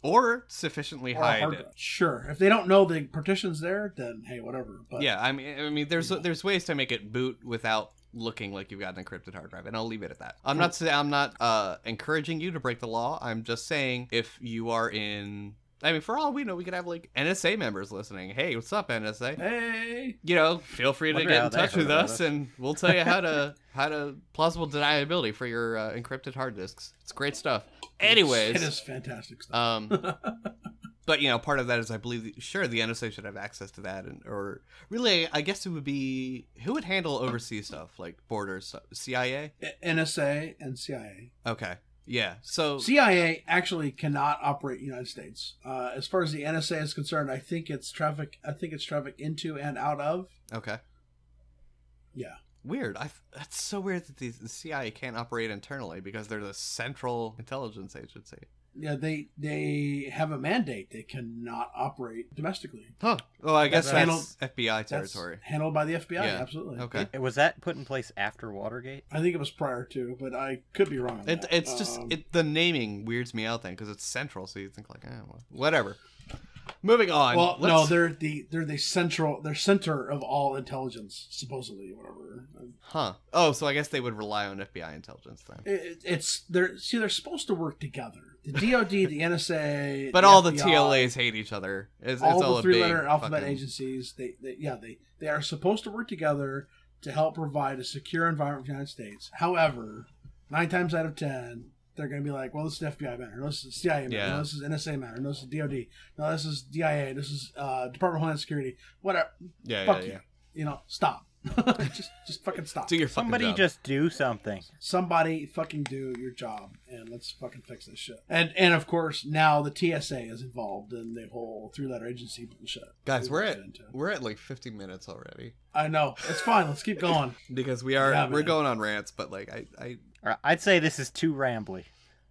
Or sufficiently hide it. Sure. If they don't know the partition's there, then hey, whatever. But yeah, I mean, there's ways to make it boot without looking like you've got an encrypted hard drive, and I'll leave it at that. I'm not encouraging you to break the law. I'm just saying if you are in. I mean, for all we know, we could have, like, NSA members listening. Hey, what's up, NSA? Hey! You know, feel free to get in touch with us, and we'll tell you how to plausible deniability for your encrypted hard disks. It's great stuff. Anyways. It is fantastic stuff. But, you know, part of that is, I believe, the NSA should have access to that. Or really, I guess it would be, who would handle overseas stuff, like borders? CIA? NSA and CIA. Okay. Yeah, so CIA actually cannot operate in the United States. As far as the NSA is concerned, I think it's traffic into and out of. Okay. Yeah. Weird. That's so weird that the CIA can't operate internally because they're the central intelligence agency. Yeah, they have a mandate. They cannot operate domestically. Huh. Well, I guess that's FBI territory. That's handled by the FBI, yeah. Absolutely. Okay. Was that put in place after Watergate? I think it was prior to, but I could be wrong on that. It's just, the naming weirds me out then, because it's central, so you think like, whatever. Moving on. Well, no, they're the central, they're center of all intelligence, supposedly, whatever. Huh. Oh, so I guess they would rely on FBI intelligence then. They're supposed to work together. The DOD, the NSA, but the all FBI, the TLAs hate each other. It's all the three-letter alphabet fucking agencies. They are supposed to work together to help provide a secure environment for the United States. However, 9 times out of 10, they're going to be like, "Well, this is an FBI matter. No, this is CIA matter. Yeah. No, this is NSA matter. No, this is DOD. No, this is DIA. This is Department of Homeland Security. Whatever. Yeah, fuck you. Yeah. You know, stop." just fucking stop. Do your fucking job. Just do something. Somebody fucking do your job, and let's fucking fix this shit. And of course now the TSA is involved in the whole 3-letter agency bullshit. Guys, we're at like 50 minutes already. I know, it's fine. Let's keep going because we're going on rants, but like I'd say this is too rambly.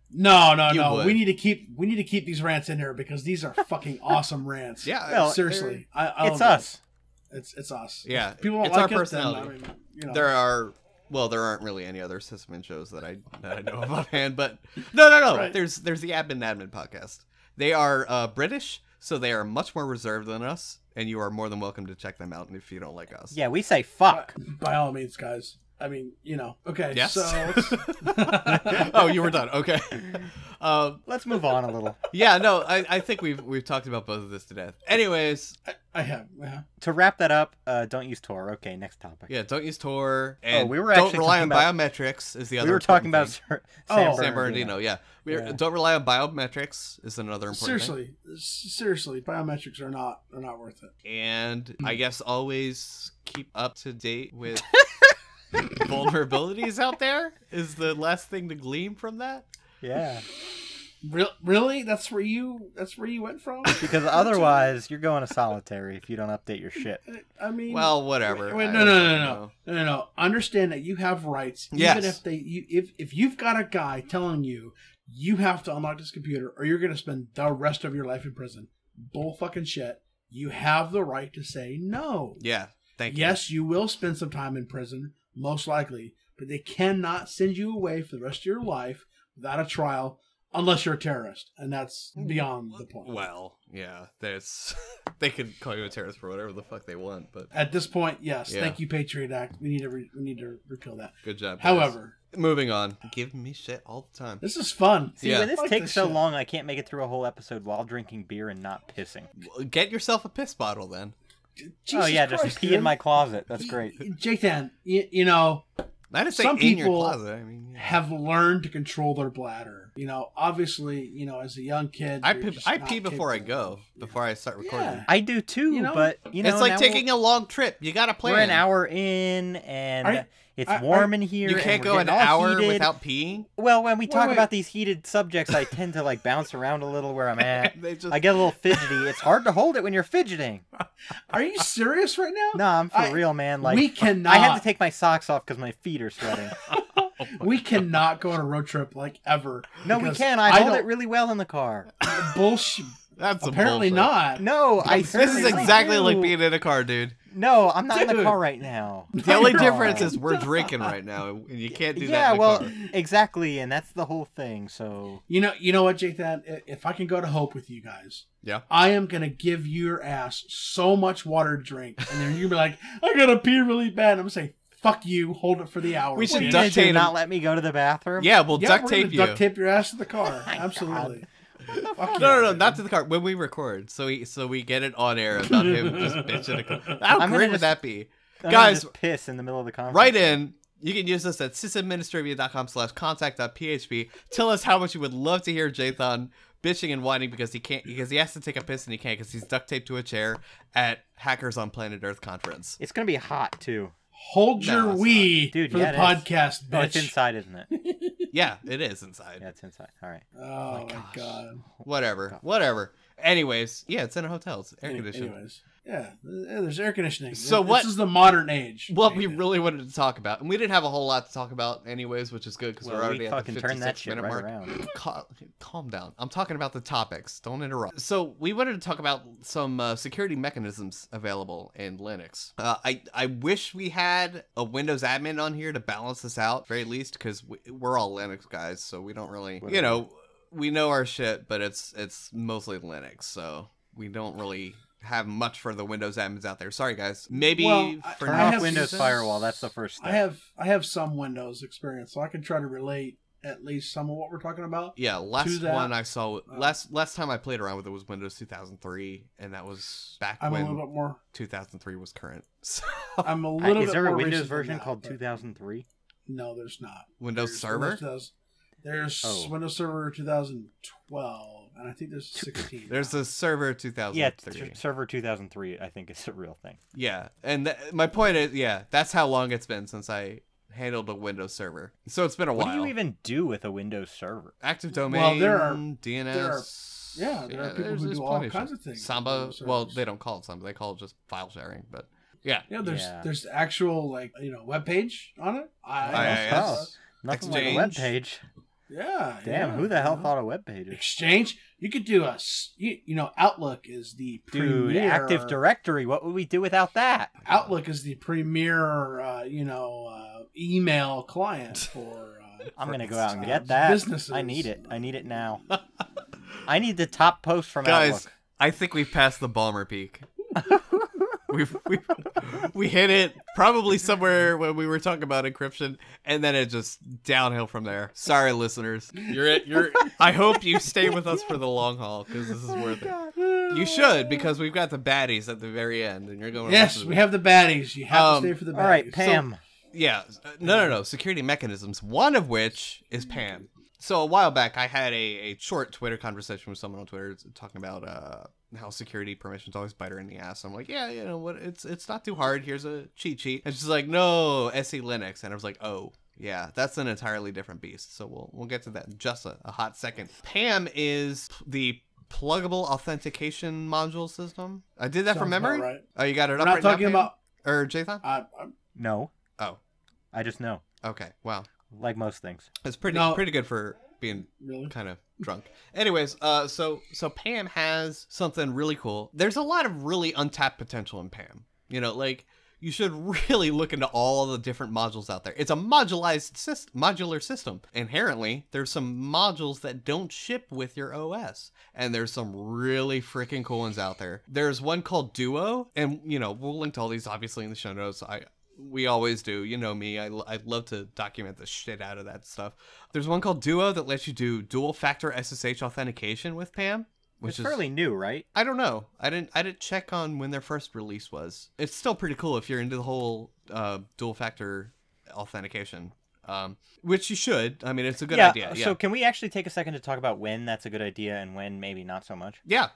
No. Would. We need to keep these rants in here because these are fucking awesome rants. Yeah, well, seriously, it's us. This. It's us. Yeah, people don't like our personality. Then, you know. There aren't really any other Sysmin shows that I know of offhand, but no. Right. There's the Admin podcast. They are British, so they are much more reserved than us, and you are more than welcome to check them out. And if you don't like us, yeah, we say fuck. By all means, guys. I mean, you know. Okay. Yes. So oh, you were done. Okay. Let's move on a little. Yeah, no, I think we've talked about both of this to death. Anyways, I have. Yeah. To wrap that up, don't use Tor. Okay, next topic. Yeah, don't use Tor. And we were don't rely on biometrics. Is the other. We were talking about San Bernardino. Yeah. Don't rely on biometrics. Is another important. Seriously, biometrics are not worth it. And I guess always keep up to date with. Vulnerabilities out there is the last thing to glean from that. Yeah, really, that's where you went from. Because otherwise, you're going to solitary if you don't update your shit. I mean, well, whatever. Wait, no. Understand that you have rights, even if if you've got a guy telling you you have to unlock this computer or you're going to spend the rest of your life in prison. Bull fucking shit. You have the right to say no. Yeah, thank you. Yes, you will spend some time in prison. Most likely, but they cannot send you away for the rest of your life without a trial unless you're a terrorist, and that's beyond the point. Well, yeah, they could call you a terrorist for whatever the fuck they want, but at this point, yes, yeah. Thank you, Patriot Act. We need to repeal that. Good job. However, moving on. Giving me shit all the time. This is fun. See, when this takes so long, I can't make it through a whole episode while drinking beer and not pissing. Get yourself a piss bottle then. Jesus Christ, just pee in my closet. That's great. Jathan, you know, some people have learned to control their bladder. You know, obviously, you know, as a young kid, I pee before I go, before I start recording. Yeah. I do too, you know? But you know, it's like taking a long trip. You got to plan. We're an hour in, and it's warm in here. You can't go an hour without peeing. Well, when we talk about these heated subjects, I tend to like bounce around a little where I'm at. I get a little fidgety. It's hard to hold it when you're fidgeting. Are you serious right now? No, I'm for real, man. Like we cannot. I had to take my socks off because my feet are sweating. We cannot go on a road trip like ever. No, we can. I hold it really well in the car. Bullshit. That's apparently bullshit. Not. No, I. This is exactly like being in a car, dude. No, I'm not in the car right now. The only difference is we're drinking right now, and you can't do that in the car. Exactly, and that's the whole thing. So you know what, Jake? That if I can go to Hope with you guys, I am gonna give your ass so much water to drink, and then you're gonna be like, "I gotta pee really bad." I'm gonna say, "Fuck you! Hold it for the hour." We should duct tape. Not let me go to the bathroom. Yeah, we'll duct tape you. Duct tape your ass to the car. Absolutely. God. No, not to the car. When we record, so we get it on air about him just bitching a car. How great would that be, guys? Just piss in the middle of the conference. Write in. You can use us at sysadministrative.com/contact.php. Tell us how much you would love to hear Jathan bitching and whining because he has to take a piss and he can't because he's duct taped to a chair at Hackers on Planet Earth conference. It's gonna be hot too. Hold your wee for the podcast, bitch. Oh, it's inside, isn't it? Yeah, it is inside. Yeah, it's inside. All right. Oh, my God. Whatever. Anyways, yeah, it's in a hotel. It's air conditioning. Anyways, yeah, there's air conditioning. So this is the modern age. What we really wanted to talk about, and we didn't have a whole lot to talk about anyways, which is good because we're already at the 56-minute mark. Calm down. I'm talking about the topics. Don't interrupt. So we wanted to talk about some security mechanisms available in Linux. I wish we had a Windows admin on here to balance this out, at the very least, because we're all Linux guys, so we don't really, we know our shit, but it's mostly Linux, so we don't really have much for the Windows admins out there. Sorry, guys. Maybe turn off Windows firewall. That's the first step. I have some Windows experience, so I can try to relate at least some of what we're talking about. Yeah, last one I saw, last time I played around with it was Windows 2003, and that was back when 2003 was current. So I'm a little bit more. Is there a Windows version called 2003? No, there's not. Windows Server? There's Windows Server 2012, and I think there's 16. There's a Server 2003. Yeah, Server 2003, I think, is a real thing. Yeah, and my point is, that's how long it's been since I handled a Windows Server. So it's been a while. What do you even do with a Windows Server? Active Domain, DNS. There are people who do all kinds of things. Samba, well, they don't call it Samba. They call it just file sharing, but there's actual, web page on it. Nothing Exchange. Like a webpage. Yeah. Damn, who the hell thought of web pages? Exchange? You could do Outlook is the premier... Dude, Active Directory, what would we do without that? Outlook is the premier, email client for... I'm going to go out and get that. Businesses. I need it. I need it now. I need the top post from Outlook. Guys, I think we've passed the Balmer peak. We hit it probably somewhere when we were talking about encryption, and then it just downhill from there. Sorry, listeners. I hope you stay with us for the long haul because this is worth it. You should, because we've got the baddies at the very end, and you're going. Yes, we have the baddies. You have to stay for the baddies. All right, PAM. So, no. Security mechanisms. One of which is PAM. So a while back, I had a short Twitter conversation with someone on Twitter talking about how security permissions always bite her in the ass. I'm like, what? It's not too hard. Here's a cheat sheet. And she's like, no, SELinux. And I was like, oh, yeah, that's an entirely different beast. So we'll get to that in just a hot second. PAM is the pluggable authentication module system. I did that from memory. Right. Oh, you got it. We're up not right talking now, about Pam? Or Jathan? No. Oh, I just know. Okay. Wow. Like most things. It's pretty good for being kind of drunk. Anyways, so PAM has something really cool. There's a lot of really untapped potential in PAM. You should really look into all the different modules out there. It's a modular system. Inherently, there's some modules that don't ship with your OS, and there's some really freaking cool ones out there. There's one called Duo, and we'll link to all these obviously in the show notes. We always do. You know me. I love to document the shit out of that stuff. There's one called Duo that lets you do dual-factor SSH authentication with PAM, which is fairly new, right? I don't know. I didn't check on when their first release was. It's still pretty cool if you're into the whole dual-factor authentication, which you should. I mean, it's a good idea. Yeah. So can we actually take a second to talk about when that's a good idea and when maybe not so much? Yeah.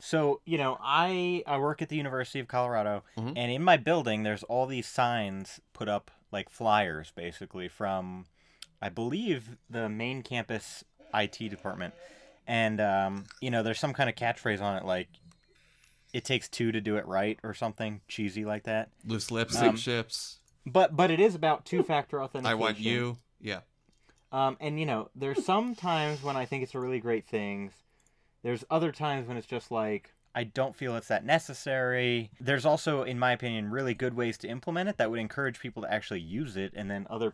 So, I work at the University of Colorado, and in my building, there's all these signs put up, like flyers, basically, from, I believe, the main campus IT department. And, there's some kind of catchphrase on it, like, it takes two to do it right or something cheesy like that. Loose lips, sink ships. But it is about two-factor authentication. I want you. Yeah. And there's some times when I think it's a really great thing. There's other times when it's just like, I don't feel it's that necessary. There's also, in my opinion, really good ways to implement it that would encourage people to actually use it, and then other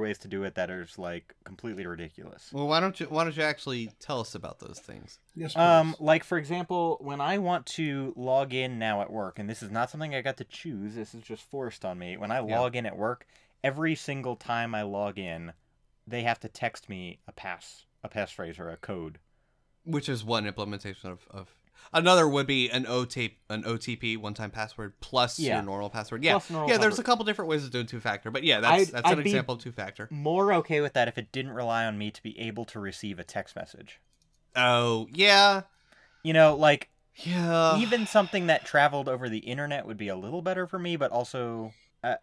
ways to do it that are just, like, completely ridiculous. Well, why don't you actually tell us about those things? Yes, please. Like, for example, when I want to log in now at work, and this is not something I got to choose, this is just forced on me. When I log in at work, every single time I log in, they have to text me a passphrase or a code. Which is one implementation of another would be an OTP, one-time password, plus your normal password. Yeah, there's a couple different ways of doing two-factor, but yeah, that's an example of two-factor. More okay with that if it didn't rely on me to be able to receive a text message. Oh, yeah. You know, like, even something that traveled over the internet would be a little better for me, but also,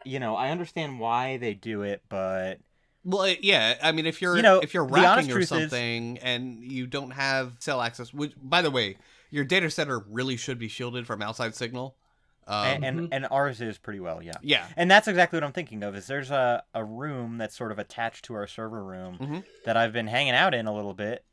you know, I understand why they do it, but... Well, yeah, I mean, if you're racking or something and you don't have cell access, which, by the way, your data center really should be shielded from outside signal. And ours is pretty well, yeah. Yeah. And that's exactly what I'm thinking of, is there's a room that's sort of attached to our server room that I've been hanging out in a little bit.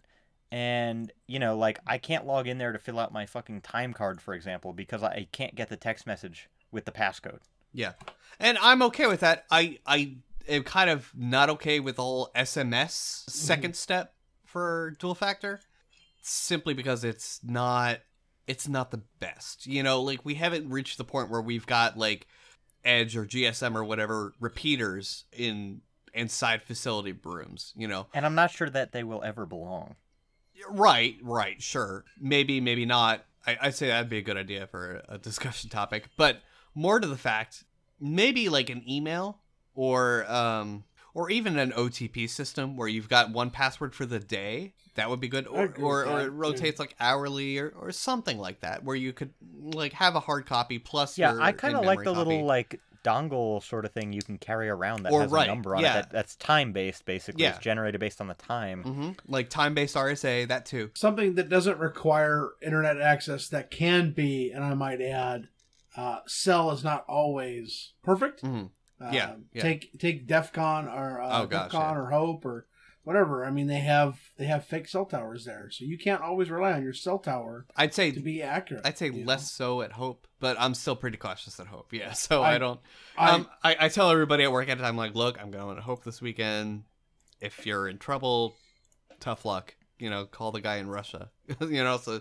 And, you know, like, I can't log in there to fill out my fucking time card, for example, because I can't get the text message with the passcode. Yeah. And I'm okay with that. I'm kind of not okay with the whole SMS second step for dual factor, simply because it's not the best. You know, like, we haven't reached the point where we've got, like, Edge or GSM or whatever repeaters inside facility rooms, you know. And I'm not sure that they will ever belong. Right, sure. Maybe not. I'd say that'd be a good idea for a discussion topic, but more to the fact, maybe like an email or even an OTP system where you've got one password for the day. That would be good. Or it rotates like hourly or something like that, where you could like have a hard copy plus your in-memory copy. Yeah, I kind of like the little like dongle sort of thing you can carry around that has a number on it that's time-based, basically. Yeah. It's generated based on the time. Mm-hmm. Like time-based RSA, that too. Something that doesn't require internet access that can be, and I might add, cell is not always perfect. Mm-hmm. Take DEF CON or or HOPE or whatever. I mean, they have fake cell towers there, so you can't always rely on your cell tower. I'd say to be accurate. I'd say less so at HOPE, but I'm still pretty cautious at HOPE. Yeah, so I don't. I tell everybody at work at a time, like, look, I'm going to HOPE this weekend. If you're in trouble, tough luck. You know, call the guy in Russia. you know, so.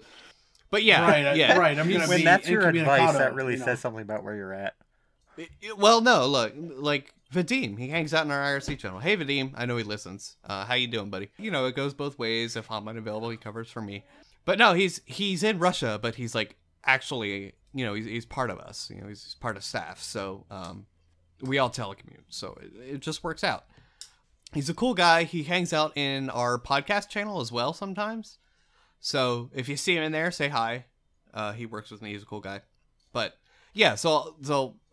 But yeah, right. I'm gonna when that's your advice, that really says something about where you're at. Well, no, look, like Vadim, he hangs out in our IRC channel. Hey, Vadim, I know he listens. How you doing, buddy? You know, it goes both ways. If I'm unavailable, he covers for me. But no, he's in Russia, but he's like actually, you know, he's part of us. You know, he's part of staff. So we all telecommute. So it just works out. He's a cool guy. He hangs out in our podcast channel as well sometimes. So if you see him in there, say hi. He works with me. He's a cool guy. But yeah, so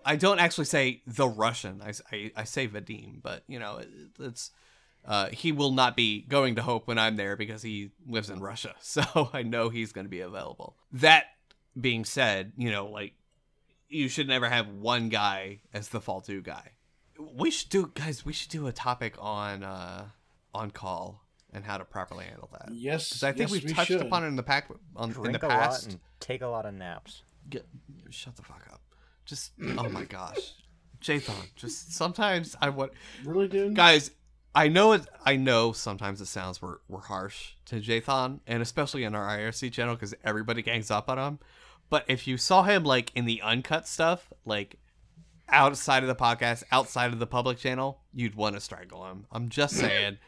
I don't actually say the Russian. I say Vadim, but, you know, it's he will not be going to HOPE when I'm there because he lives in Russia. So I know he's going to be available. That being said, you know, like, you should never have one guy as the fall-to guy. We should do a topic on call and how to properly handle that. Yes, because I think we've touched upon it in the past. Drink a lot and take a lot of naps. Shut the fuck up. Just, oh my gosh, Jathan. Just sometimes I want. Really, dude? Guys, I know. Sometimes it sounds we're harsh to Jathan, and especially in our IRC channel because everybody gangs up on him. But if you saw him like in the uncut stuff, like outside of the podcast, outside of the public channel, you'd want to strangle him. I'm just saying.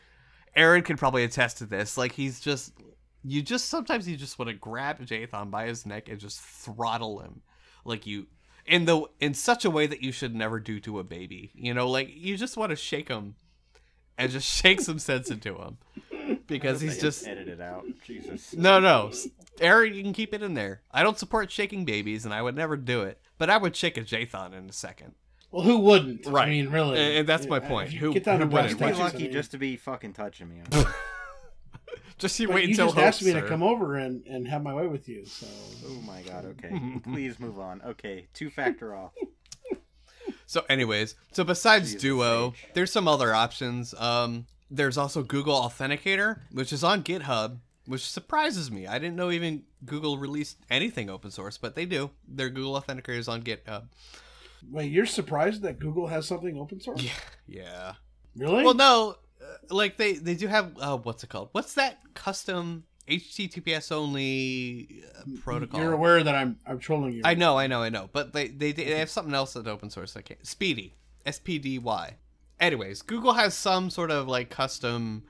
Aaron could probably attest to this. Like sometimes you just want to grab Jathan by his neck and just throttle him, like you. In such a way that you should never do to a baby, you know, like you just want to shake him and just shake some sense into him because he's just edited out. Jesus. No, Aaron, you can keep it in there. I don't support shaking babies, and I would never do it, but I would shake a Jathan in a second. Well, who wouldn't? Right. I mean, really, and that's my point. Who wouldn't? You're lucky just to be fucking touching me. Just you wait until you just asked me to come over and have my way with you. So. Oh my god. Okay, please move on. Okay, two-factor off. So, anyways, besides Jesus Duo, H. There's some other options. There's also Google Authenticator, which is on GitHub. which surprises me. I didn't know even Google released anything open source, but they do. Their Google Authenticator is on GitHub. Wait, you're surprised that Google has something open source? Yeah. Really? Well, no. Like, they do have, what's it called? What's that custom HTTPS only protocol? You're aware that I'm trolling you. I know. But they have something else that's open source. I can't. Speedy. SPDY. Anyways, Google has some sort of, like, custom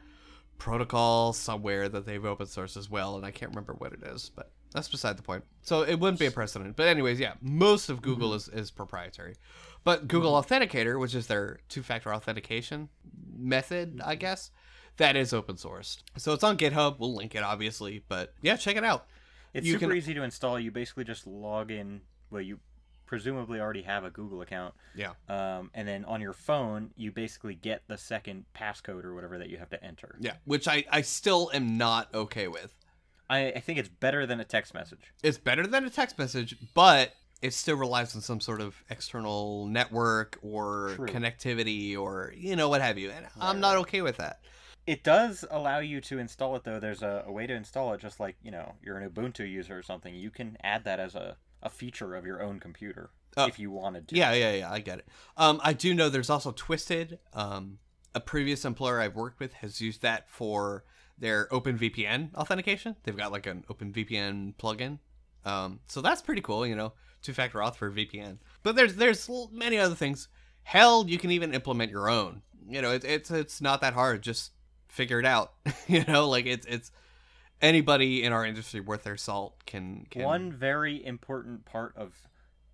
protocol somewhere that they've open sourced as well, and I can't remember what it is, but that's beside the point. So it wouldn't be a precedent. But anyways, yeah, most of Google is proprietary. But Google Authenticator, which is their two-factor authentication method, I guess, that is open sourced. So it's on GitHub. We'll link it, obviously. But yeah, check it out. It's super easy to install. You basically just log in. Well, you presumably already have a Google account. Yeah. And then on your phone, you basically get the second passcode or whatever that you have to enter. Yeah, which I still am not okay with. I think it's better than a text message. It's better than a text message, but it still relies on some sort of external network or connectivity or, you know, what have you. And I'm not okay with that. It does allow you to install it, though. There's a way to install it, just like, you know, you're an Ubuntu user or something. You can add that as a feature of your own computer if you wanted to. Yeah, I get it. I do know there's also Twisted. A previous employer I've worked with has used that for their OpenVPN authentication. They've got like an OpenVPN plugin. So that's pretty cool, you know, two-factor auth for VPN. But there's many other things. Hell, you can even implement your own. You know, it's not that hard. Just figure it out. You know, like it's anybody in our industry worth their salt can. One very important part of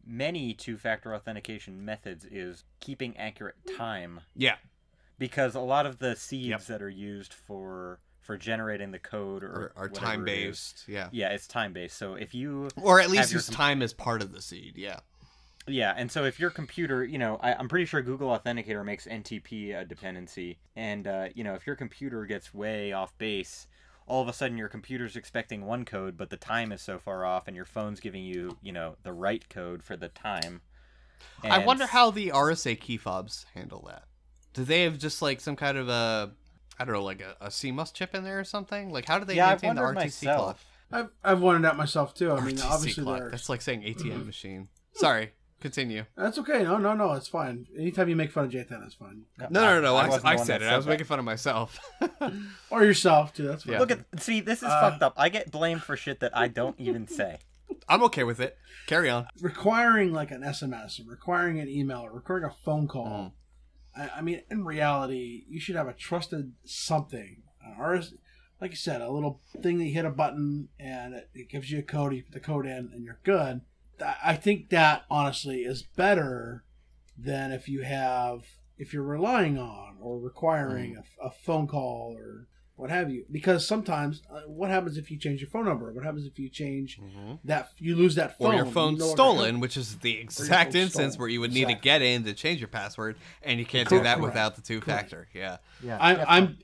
many two-factor authentication methods is keeping accurate time. Yeah. Because a lot of the seeds that are used for generating the code or are time based. Yeah, it's time based. So if you or at least use time as part of the seed. Yeah. And so if your computer, you know, I'm pretty sure Google Authenticator makes NTP a dependency, and you know, if your computer gets way off base, all of a sudden your computer's expecting one code, but the time is so far off, and your phone's giving you, you know, the right code for the time. And I wonder how the RSA key fobs handle that. Do they have just like some kind of a like a CMOS chip in there or something? Like, how do they maintain the RTC clock? I've wondered that myself, too. I mean, RTC obviously clock. That's like saying ATM machine. Sorry. Continue. That's okay. No. It's fine. Anytime you make fun of Jathan, it's fine. No. I said it. I was making fun of myself. Or yourself, too. That's fine. Yeah. See, this is fucked up. I get blamed for shit that I don't even say. I'm okay with it. Carry on. Requiring, like, an SMS, or requiring an email, or requiring a phone call. I mean, in reality, you should have a trusted something. Like you said, a little thing that you hit a button and it gives you a code, you put the code in, and you're good. I think that, honestly, is better than if you're relying on or requiring a phone call or what have you. Because sometimes, what happens if you change your phone number? What happens if you change that? You lose that phone. Or your phone's stolen, which is the exact instance where you would need to get in to change your password, and you can't do that without the two-factor. Yeah.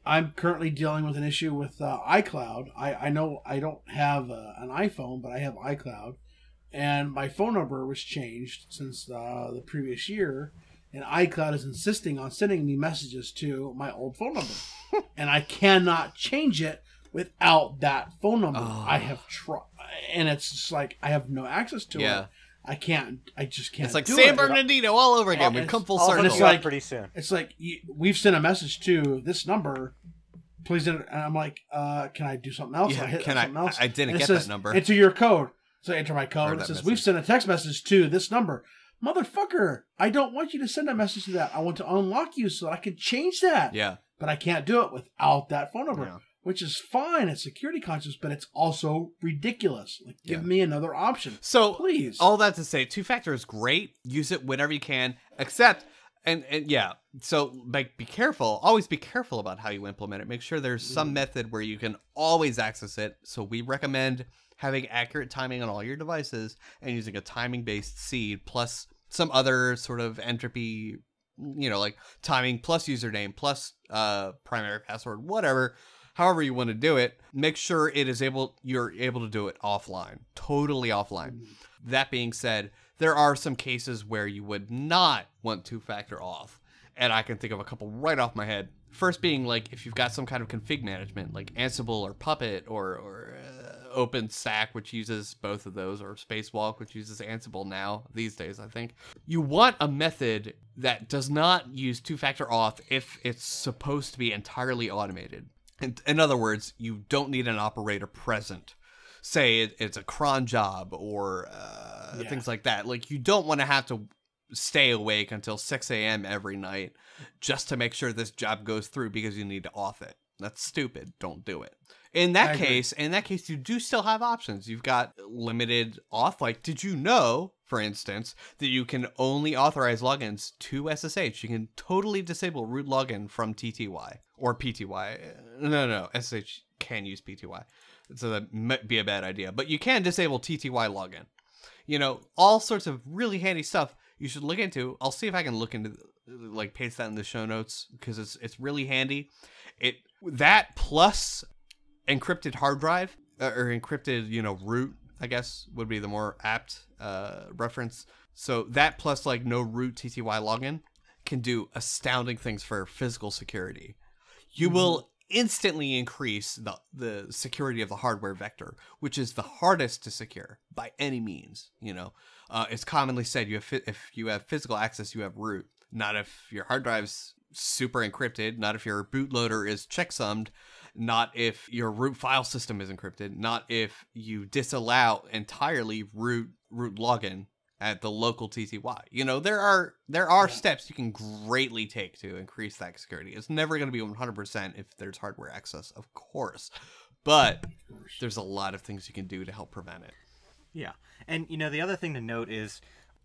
I'm currently dealing with an issue with iCloud. I know I don't have an iPhone, but I have iCloud, and my phone number was changed since the previous year. And iCloud is insisting on sending me messages to my old phone number. And I cannot change it without that phone number. I have tried. And it's just like, I have no access to it. I just can't do it. It's like San Bernardino all over again. We've come full circle. It's like, pretty soon. It's like, we've sent a message to this number. Please. And I'm like, can I do something else? Yeah, I didn't get that number. Enter your code. So I enter my code. It says, we've sent a text message to this number. Motherfucker, I don't want you to send a message to that. I want to unlock you so that I can change that. Yeah. But I can't do it without that phone number, which is fine. It's security conscious, but it's also ridiculous. Like, give me another option. So, please. All that to say, two-factor is great. Use it whenever you can, except, so like, be careful. Always be careful about how you implement it. Make sure there's some method where you can always access it. So we recommend having accurate timing on all your devices and using a timing-based seed plus some other sort of entropy, you know, like timing plus username plus primary password, whatever, however you want to do it. Make sure you're able to do it offline, totally offline. That being said, there are some cases where you would not want two-factor auth. and I can think of a couple right off my head. First being, like, if you've got some kind of config management, like Ansible or Puppet or OpenStack, which uses both of those, or Spacewalk, which uses Ansible now, these days, I think. You want a method that does not use two-factor auth if it's supposed to be entirely automated. In other words, you don't need an operator present. Say it's a cron job or things like that. Like, you don't want to have to stay awake until 6 a.m. every night just to make sure this job goes through because you need to auth it. That's stupid. Don't do it. In that case, you do still have options. You've got limited auth. Like, did you know, for instance, that you can only authorize logins to SSH? You can totally disable root login from TTY or PTY. No, SSH can use PTY. So that might be a bad idea, but you can disable TTY login. You know, all sorts of really handy stuff you should look into. I'll see if I can look into, like, paste that in the show notes because it's really handy. It that plus encrypted hard drive or encrypted, you know, root, I guess would be the more apt reference. So that plus like no root TTY login can do astounding things for physical security. You will instantly increase the security of the hardware vector, which is the hardest to secure by any means. You know, it's commonly said if you have physical access, you have root. Not if your hard drive's super encrypted. Not if your bootloader is checksummed. Not if your root file system is encrypted. Not if you disallow entirely root login at the local TTY. You know, there are steps you can greatly take to increase that security. It's never going to be 100% if there's hardware access, of course. But there's a lot of things you can do to help prevent it. Yeah. And, you know, the other thing to note is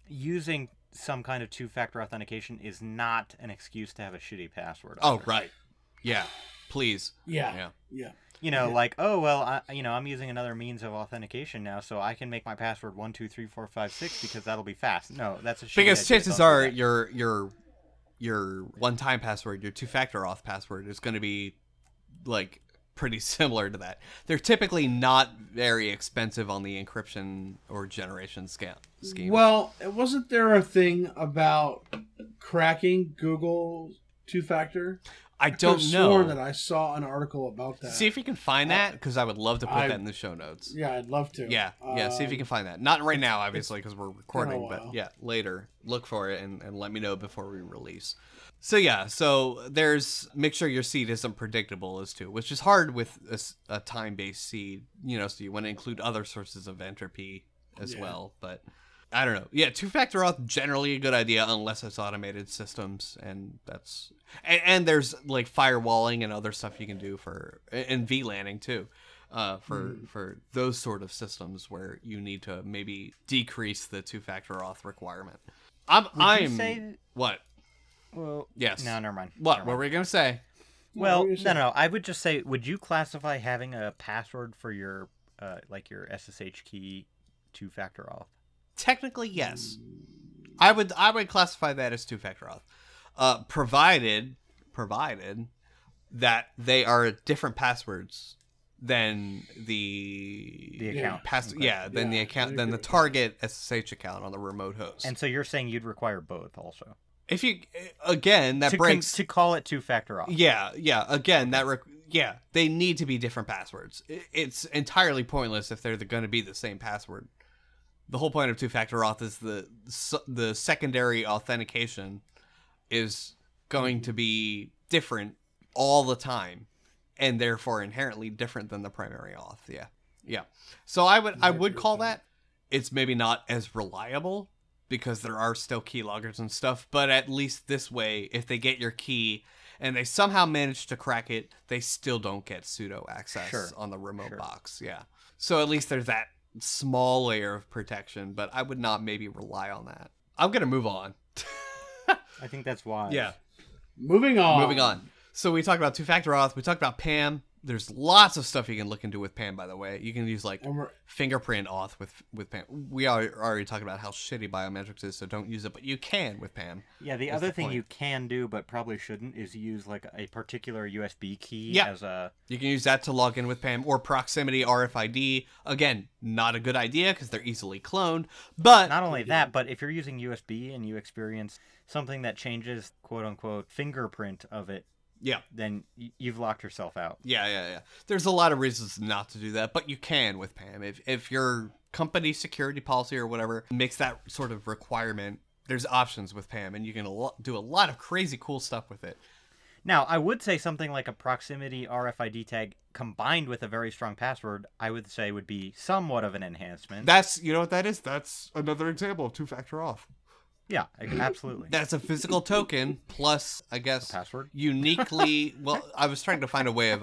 using some kind of two-factor authentication is not an excuse to have a shitty password. Oh, right. Yeah. Please. Yeah. You know, like, oh, well, I'm using another means of authentication now, so I can make my password 123456 because that'll be fast. No, that's a shitty idea. Because chances are your one-time password, your two-factor auth password is going to be, like, pretty similar to that. They're typically not very expensive on the encryption or generation scheme. Well, wasn't there a thing about cracking Google two-factor? I don't know. I swear that I saw an article about that. See if you can find that, because I would love to put that in the show notes. Yeah, I'd love to. Yeah, see if you can find that. Not right now, obviously, because we're recording, but yeah, later. Look for it and let me know before we release. So yeah, so there's make sure your seed isn't predictable as to, which is hard with a time-based seed, you know, so you want to include other sources of entropy as well, but I don't know. Yeah, two-factor auth generally a good idea unless it's automated systems, and that's and there's like firewalling and other stuff you can do for and VLANing too, for those sort of systems where you need to maybe decrease the two-factor auth requirement. What? Well, yes. No, never mind. What were we gonna say? Well, no. I would just say, would you classify having a password for your like your SSH key two-factor auth? Technically, yes. I would classify that as two-factor auth, provided that they are different passwords than the account. The account than the target SSH account on the remote host. And so you're saying you'd require both also. If you to call it two-factor auth. Yeah. Again, they need to be different passwords. It's entirely pointless if they're going to be the same password. The whole point of two-factor auth is the secondary authentication is going to be different all the time, and therefore inherently different than the primary auth. Yeah. So I would call that. It's maybe not as reliable because there are still keyloggers and stuff, but at least this way, if they get your key and they somehow manage to crack it, they still don't get pseudo access on the remote box. Yeah. So at least there's that small layer of protection, but I would not maybe rely on that. I'm gonna move on. I think that's wise. Yeah. Moving on. So we talked about two-factor auth. We talked about PAM. There's lots of stuff you can look into with PAM, by the way. You can use, like, fingerprint auth with PAM. We are already talking about how shitty biometrics is, so don't use it, but you can with PAM. Yeah, the other thing you can do, but probably shouldn't, is use, like, a particular USB key as a... You can use that to log in with PAM, or proximity RFID. Again, not a good idea, because they're easily cloned, but... Not only that, but if you're using USB and you experience something that changes, quote-unquote, fingerprint of it, then you've locked yourself out. Yeah. There's a lot of reasons not to do that, but you can with PAM. If your company security policy or whatever makes that sort of requirement, there's options with PAM, and you can do a lot of crazy cool stuff with it. Now, I would say something like a proximity RFID tag combined with a very strong password, I would say would be somewhat of an enhancement. You know what that is? That's another example of two-factor auth. Yeah, absolutely. That's a physical token plus, I guess, a password. Uniquely. Well, I was trying to find a way of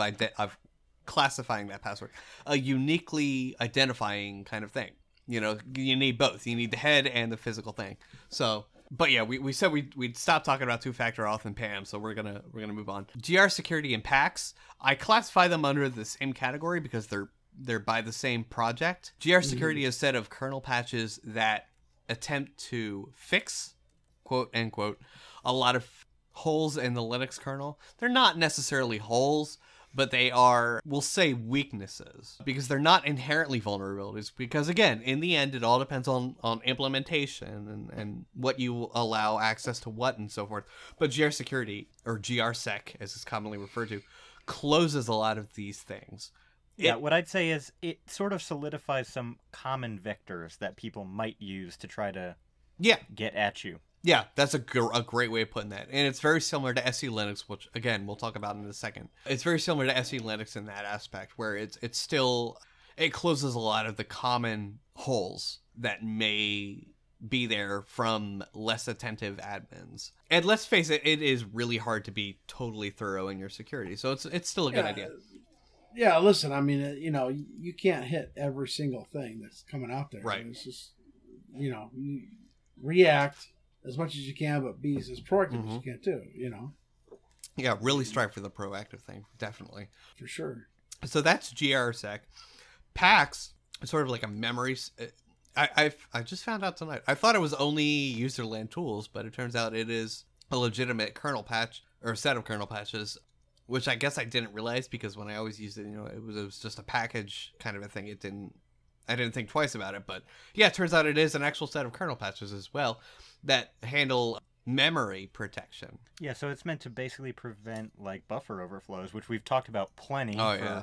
classifying that password, a uniquely identifying kind of thing. You know, you need both. You need the head and the physical thing. So, but yeah, we said we'd stop talking about two-factor auth and PAM, so we're gonna move on. GR Security and PAX. I classify them under the same category because they're by the same project. GR Security is a set of kernel patches that attempt to fix, quote unquote, a lot of holes in the Linux kernel. They're not necessarily holes, but they are, we'll say, weaknesses, because they're not inherently vulnerabilities, because again, in the end, it all depends on implementation and what you allow access to what and so forth. But GR Security, or GRSec as it's commonly referred to, closes a lot of these things. Yeah, what I'd say is it sort of solidifies some common vectors that people might use to try to get at you. Yeah, that's a great way of putting that. And it's very similar to SELinux, which, again, we'll talk about in a second. It's very similar to SELinux in that aspect, where it's still... It closes a lot of the common holes that may be there from less attentive admins. And let's face it, it is really hard to be totally thorough in your security. So it's still a good idea. Yeah, listen, I mean, you know, you can't hit every single thing that's coming out there. Right. It's just, you know, you react as much as you can, but be as proactive as you can too, you know? Yeah, really strive for the proactive thing, definitely. For sure. So that's GRSec. PAX is sort of like a memory... I just found out tonight. I thought it was only userland tools, but it turns out it is a legitimate kernel patch, or a set of kernel patches, which I guess I didn't realize, because when I always used it, you know, it was just a package kind of a thing. I didn't think twice about it, but yeah, it turns out it is an actual set of kernel patches as well that handle memory protection. Yeah, so it's meant to basically prevent, like, buffer overflows, which we've talked about plenty. Oh, yeah.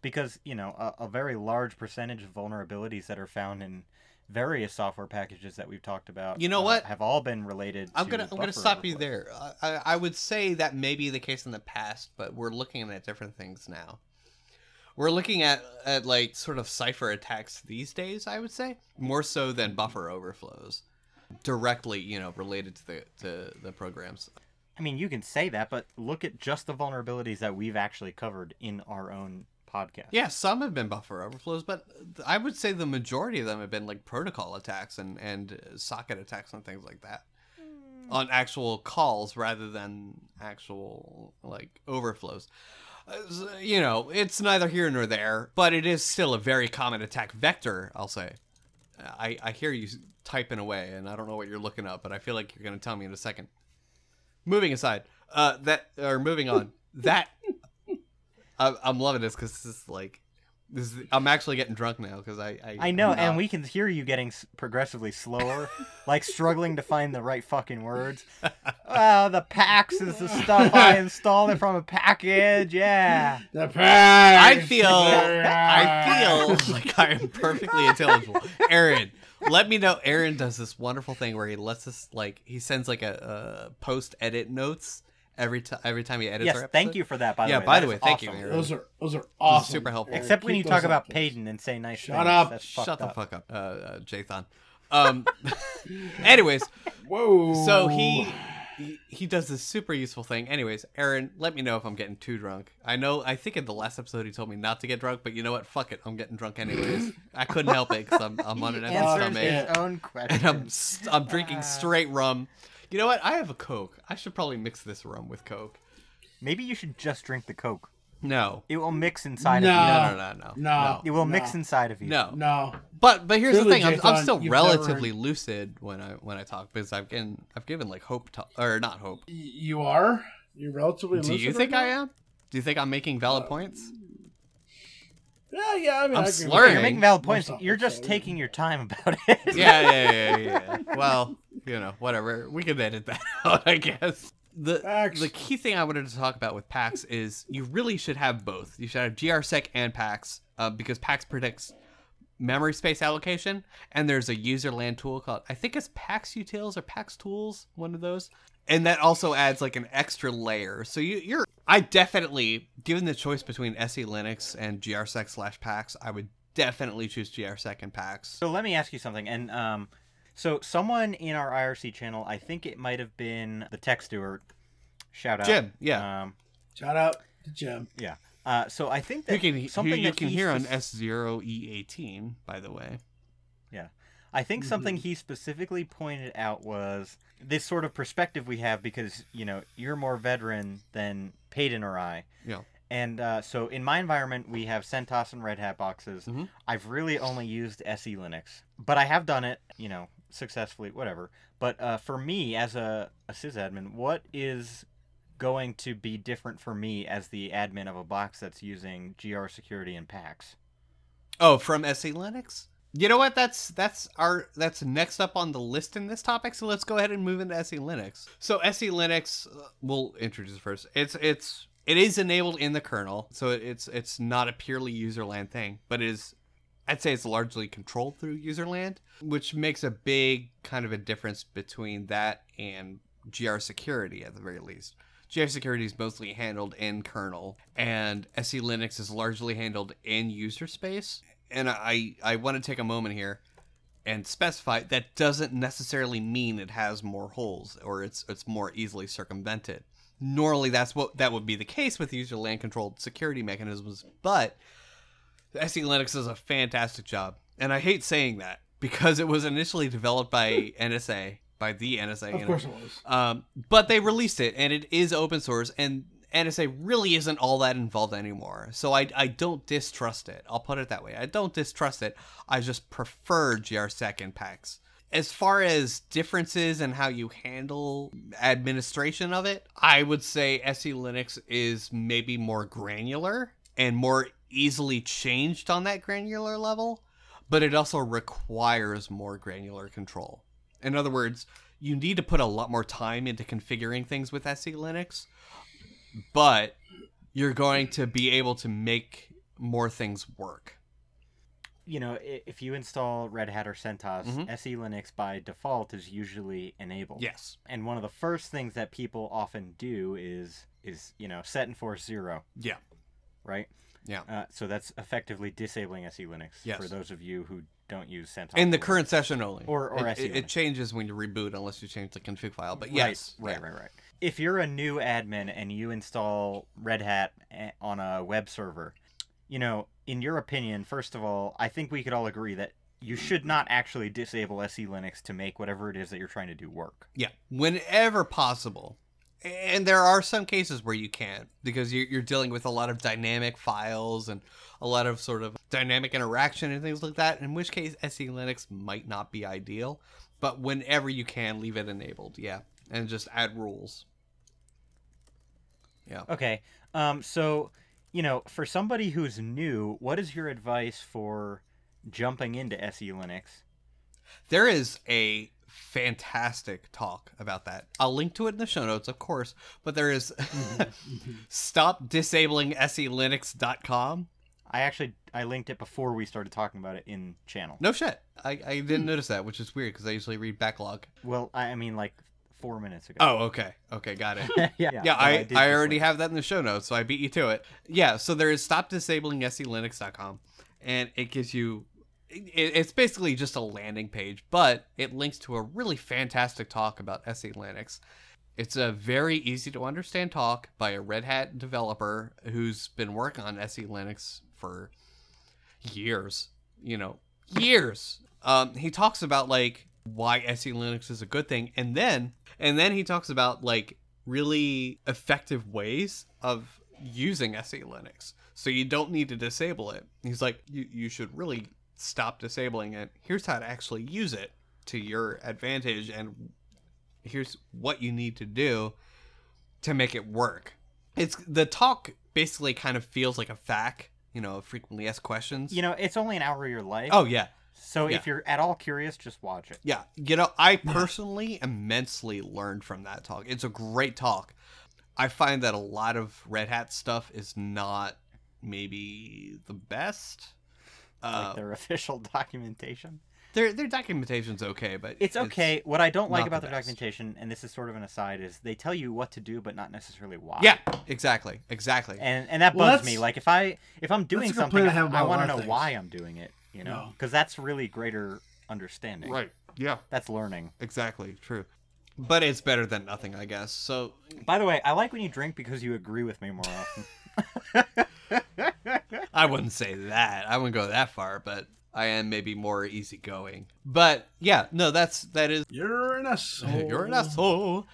Because, you know, a very large percentage of vulnerabilities that are found in various software packages that we've talked about, you know, what have all been related to I'm gonna stop overflows. You there. I would say that may be the case in the past, but we're looking at different things now. We're looking at like sort of cipher attacks these days, I would say, more so than buffer overflows directly, you know, related to the programs. I mean, you can say that, but look at just the vulnerabilities that we've actually covered in our own podcast. Yeah, some have been buffer overflows, but I would say the majority of them have been like protocol attacks and socket attacks and things like that on actual calls rather than actual like overflows. You know, it's neither here nor there, but it is still a very common attack vector, I'll say. I hear you typing away, and I don't know what you're looking up, but I feel like you're going to tell me in a second. Moving on, that... I'm loving this because I'm actually getting drunk now because I know, and we can hear you getting progressively slower, like struggling to find the right fucking words. Oh, the PAX is the stuff I installed it from a package. Yeah, the PAX. I feel like I am perfectly intelligible, Aaron. Let me know. Aaron does this wonderful thing where he lets us he sends a post edit notes. Every time you edit, yes. Thank you for that. By the way, thank you. Aaron. Those are awesome. Those are super helpful. Except when you talk about Payton and say nice things. Shut the fuck up, Jathan. Anyways, whoa. So he does this super useful thing. Anyways, Aaron, let me know if I'm getting too drunk. I think in the last episode he told me not to get drunk, but you know what? Fuck it, I'm getting drunk anyways. I couldn't help it because I'm on an empty stomach. His own question. And I'm drinking straight rum. You know what? I have a Coke. I should probably mix this rum with Coke. Maybe you should just drink the Coke. No. It will mix inside of you. No. It will mix inside of you. No. But here's the thing. I'm still relatively lucid when I talk, because I've given like hope talk, or not hope. You are? You're relatively lucid. Do you think I am? Do you think I'm making valid points? Yeah, I mean, I'm slurring. You're making valid points. You're just taking your time about it. Yeah. Well, whatever. We can edit that out, I guess. The key thing I wanted to talk about with PAX is you really should have both. You should have GRSec and PAX, because PAX predicts memory space allocation, and there's a user land tool called, I think it's PAX Utils or PAX Tools, one of those. And that also adds like an extra layer. So I definitely, given the choice between SELinux and GRSec/PAX, I would definitely choose GRSec and PAX. So let me ask you something. And so someone in our IRC channel, I think it might have been the tech steward. Shout out. Jim, yeah. Shout out to Jim. Yeah. So I think that you can hear on S0E18, by the way. Yeah. I think something he specifically pointed out was this sort of perspective we have because, you're more veteran than Peyton or I. Yeah. And so in my environment, we have CentOS and Red Hat boxes. Mm-hmm. I've really only used SELinux, but I have done it, successfully, whatever. But for me as a sysadmin, what is going to be different for me as the admin of a box that's using GR Security and PAX? Oh, from SELinux? You know what? That's next up on the list in this topic. So let's go ahead and move into SELinux. So SELinux, we'll introduce first. It is enabled in the kernel, so it's not a purely userland thing, but I'd say it's largely controlled through userland, which makes a big kind of a difference between that and GR Security at the very least. GR Security is mostly handled in kernel, and SELinux is largely handled in user space. And I want to take a moment here and specify that doesn't necessarily mean it has more holes or it's more easily circumvented. Normally, that would be the case with user land controlled security mechanisms, but SELinux does a fantastic job. And I hate saying that because it was initially developed by NSA, by the NSA. Of course it was. But they released it and it is open source, and NSA really isn't all that involved anymore. So I don't distrust it. I'll put it that way. I don't distrust it. I just prefer GRSec and PAX. As far as differences in how you handle administration of it, I would say SELinux is maybe more granular and more easily changed on that granular level, but it also requires more granular control. In other words, you need to put a lot more time into configuring things with SELinux, but you're going to be able to make more things work. If you install Red Hat or CentOS, SELinux by default is usually enabled. Yes. And one of the first things that people often do is set and force 0. Yeah. Right? Yeah. So that's effectively disabling SELinux for those of you who don't use CentOS. In the current session only. Or SELinux. It changes when you reboot unless you change the config file, but yes. Right. If you're a new admin and you install Red Hat on a web server, in your opinion, first of all, I think we could all agree that you should not actually disable SELinux to make whatever it is that you're trying to do work. Yeah, whenever possible. And there are some cases where you can't, because you're dealing with a lot of dynamic files and a lot of sort of dynamic interaction and things like that, in which case SELinux might not be ideal. But whenever you can, leave it enabled, and just add rules. Yeah. Okay. So, for somebody who's new, what is your advice for jumping into SELinux? There is a fantastic talk about that. I'll link to it in the show notes, of course, but there is stopdisablingselinux.com. I linked it before we started talking about it in channel. No shit. I didn't notice that, which is weird because I usually read backlog. Well, I mean, like 4 minutes ago. Oh, okay, got it. yeah. I already have that in the show notes, so I beat you to it. Yeah, so there is stopdisablingselinux.com, and it gives you, it's basically just a landing page, but it links to a really fantastic talk about SELinux. It's a very easy to understand talk by a Red Hat developer who's been working on SELinux for years. He talks about like why SELinux is a good thing, and then he talks about like really effective ways of using SELinux, so you don't need to disable it. He's like, you should really stop disabling it. Here's how to actually use it to your advantage, and here's what you need to do to make it work. It's the talk basically kind of feels like a FAQ, frequently asked questions. It's only an hour of your life. Oh, yeah. So if you're at all curious, just watch it. Yeah. I personally immensely learned from that talk. It's a great talk. I find that a lot of Red Hat stuff is not maybe the best. Like their official documentation. Their documentation's okay, but it's okay. What I don't like about their documentation, and this is sort of an aside, is they tell you what to do, but not necessarily why. Yeah, exactly. And that bugs me. Like if I'm doing something, I want to know why I'm doing it. Because that's really greater understanding. Right. Yeah. That's learning. Exactly. True. But it's better than nothing, I guess. So, by the way, I like when you drink because you agree with me more often. I wouldn't say that. I wouldn't go that far, but I am maybe more easygoing. But yeah, no, that is. You're an asshole.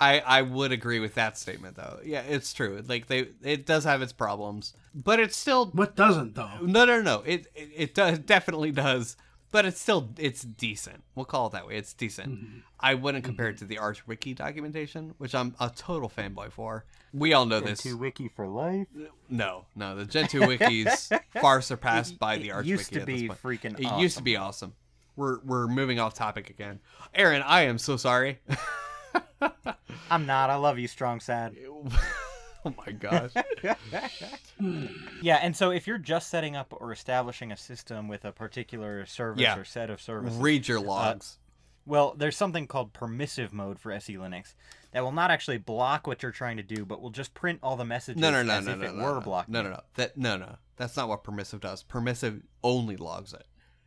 I would agree with that statement though. Yeah, it's true. Like it does have its problems, but it's still. What doesn't though? No. It definitely does. But it's decent. We'll call it that way. It's decent. Mm-hmm. I wouldn't compare it to the ArchWiki documentation, which I'm a total fanboy for. We all know this. Gentoo Wiki for life? No. The Gentoo Wiki's far surpassed by the ArchWiki. It used to be freaking awesome. It used to be awesome. We're moving off topic again. Aaron, I am so sorry. I'm not. I love you, Strong Sad. Oh my gosh. Yeah, and so if you're just setting up or establishing a system with a particular service or set of services, read your logs. There's something called permissive mode for SELinux that will not actually block what you're trying to do, but will just print all the messages as if it were blocked. No. That's not what permissive does. Permissive only logs it.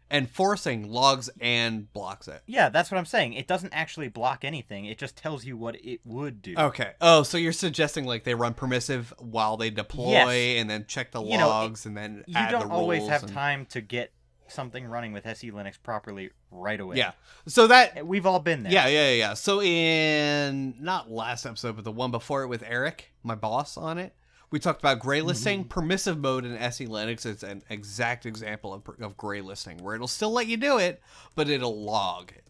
And forcing logs and blocks it. Yeah, that's what I'm saying. It doesn't actually block anything. It just tells you what it would do. Okay. Oh, so you're suggesting like they run permissive while they deploy and then check the logs and then add the rules. You don't always have time to get something running with SELinux properly right away. Yeah. So that... We've all been there. Yeah. So in... Not last episode, but the one before it with Eric, my boss on it, we talked about gray listing. Mm-hmm. Permissive mode in SELinux is an exact example of gray listing, where it'll still let you do it, but it'll log it.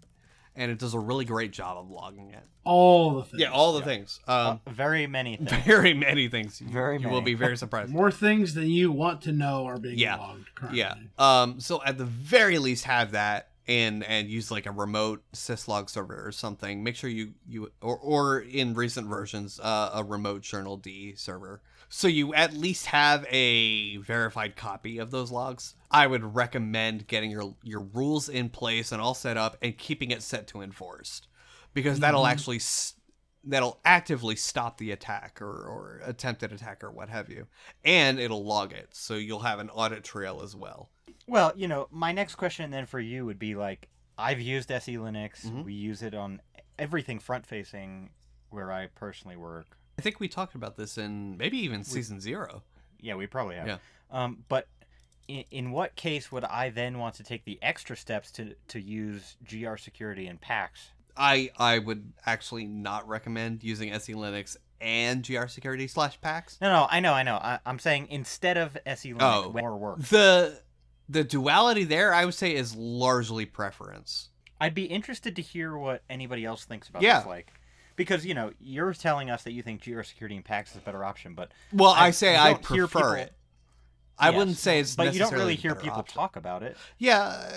And it does a really great job of logging it. All the things. Yeah, all the things. Very many things. Very many things. You will be very surprised. More things than you want to know are being logged currently. Yeah. So at the very least have that and use like a remote syslog server or something. Make sure you or in recent versions, a remote journal D server. So you at least have a verified copy of those logs. I would recommend getting your rules in place and all set up and keeping it set to enforced, because that'll actively stop the attack or attempted attack or what have you. And it'll log it. So you'll have an audit trail as well. Well, my next question then for you would be like, I've used SELinux. Mm-hmm. We use it on everything front facing where I personally work. I think we talked about this in maybe even season 0. Yeah, we probably have. Yeah. But in what case would I then want to take the extra steps to use GR Security and PAX? I would actually not recommend using SELinux and GR Security /PAX. No, I know. I'm saying instead of SELinux, more work. The duality there, I would say, is largely preference. I'd be interested to hear what anybody else thinks about this. Like. Because, you're telling us that you think GR Security and PAX is a better option, but... Well, I say I prefer people, it. I wouldn't say it's necessarily But you don't really hear people talk about it. Yeah,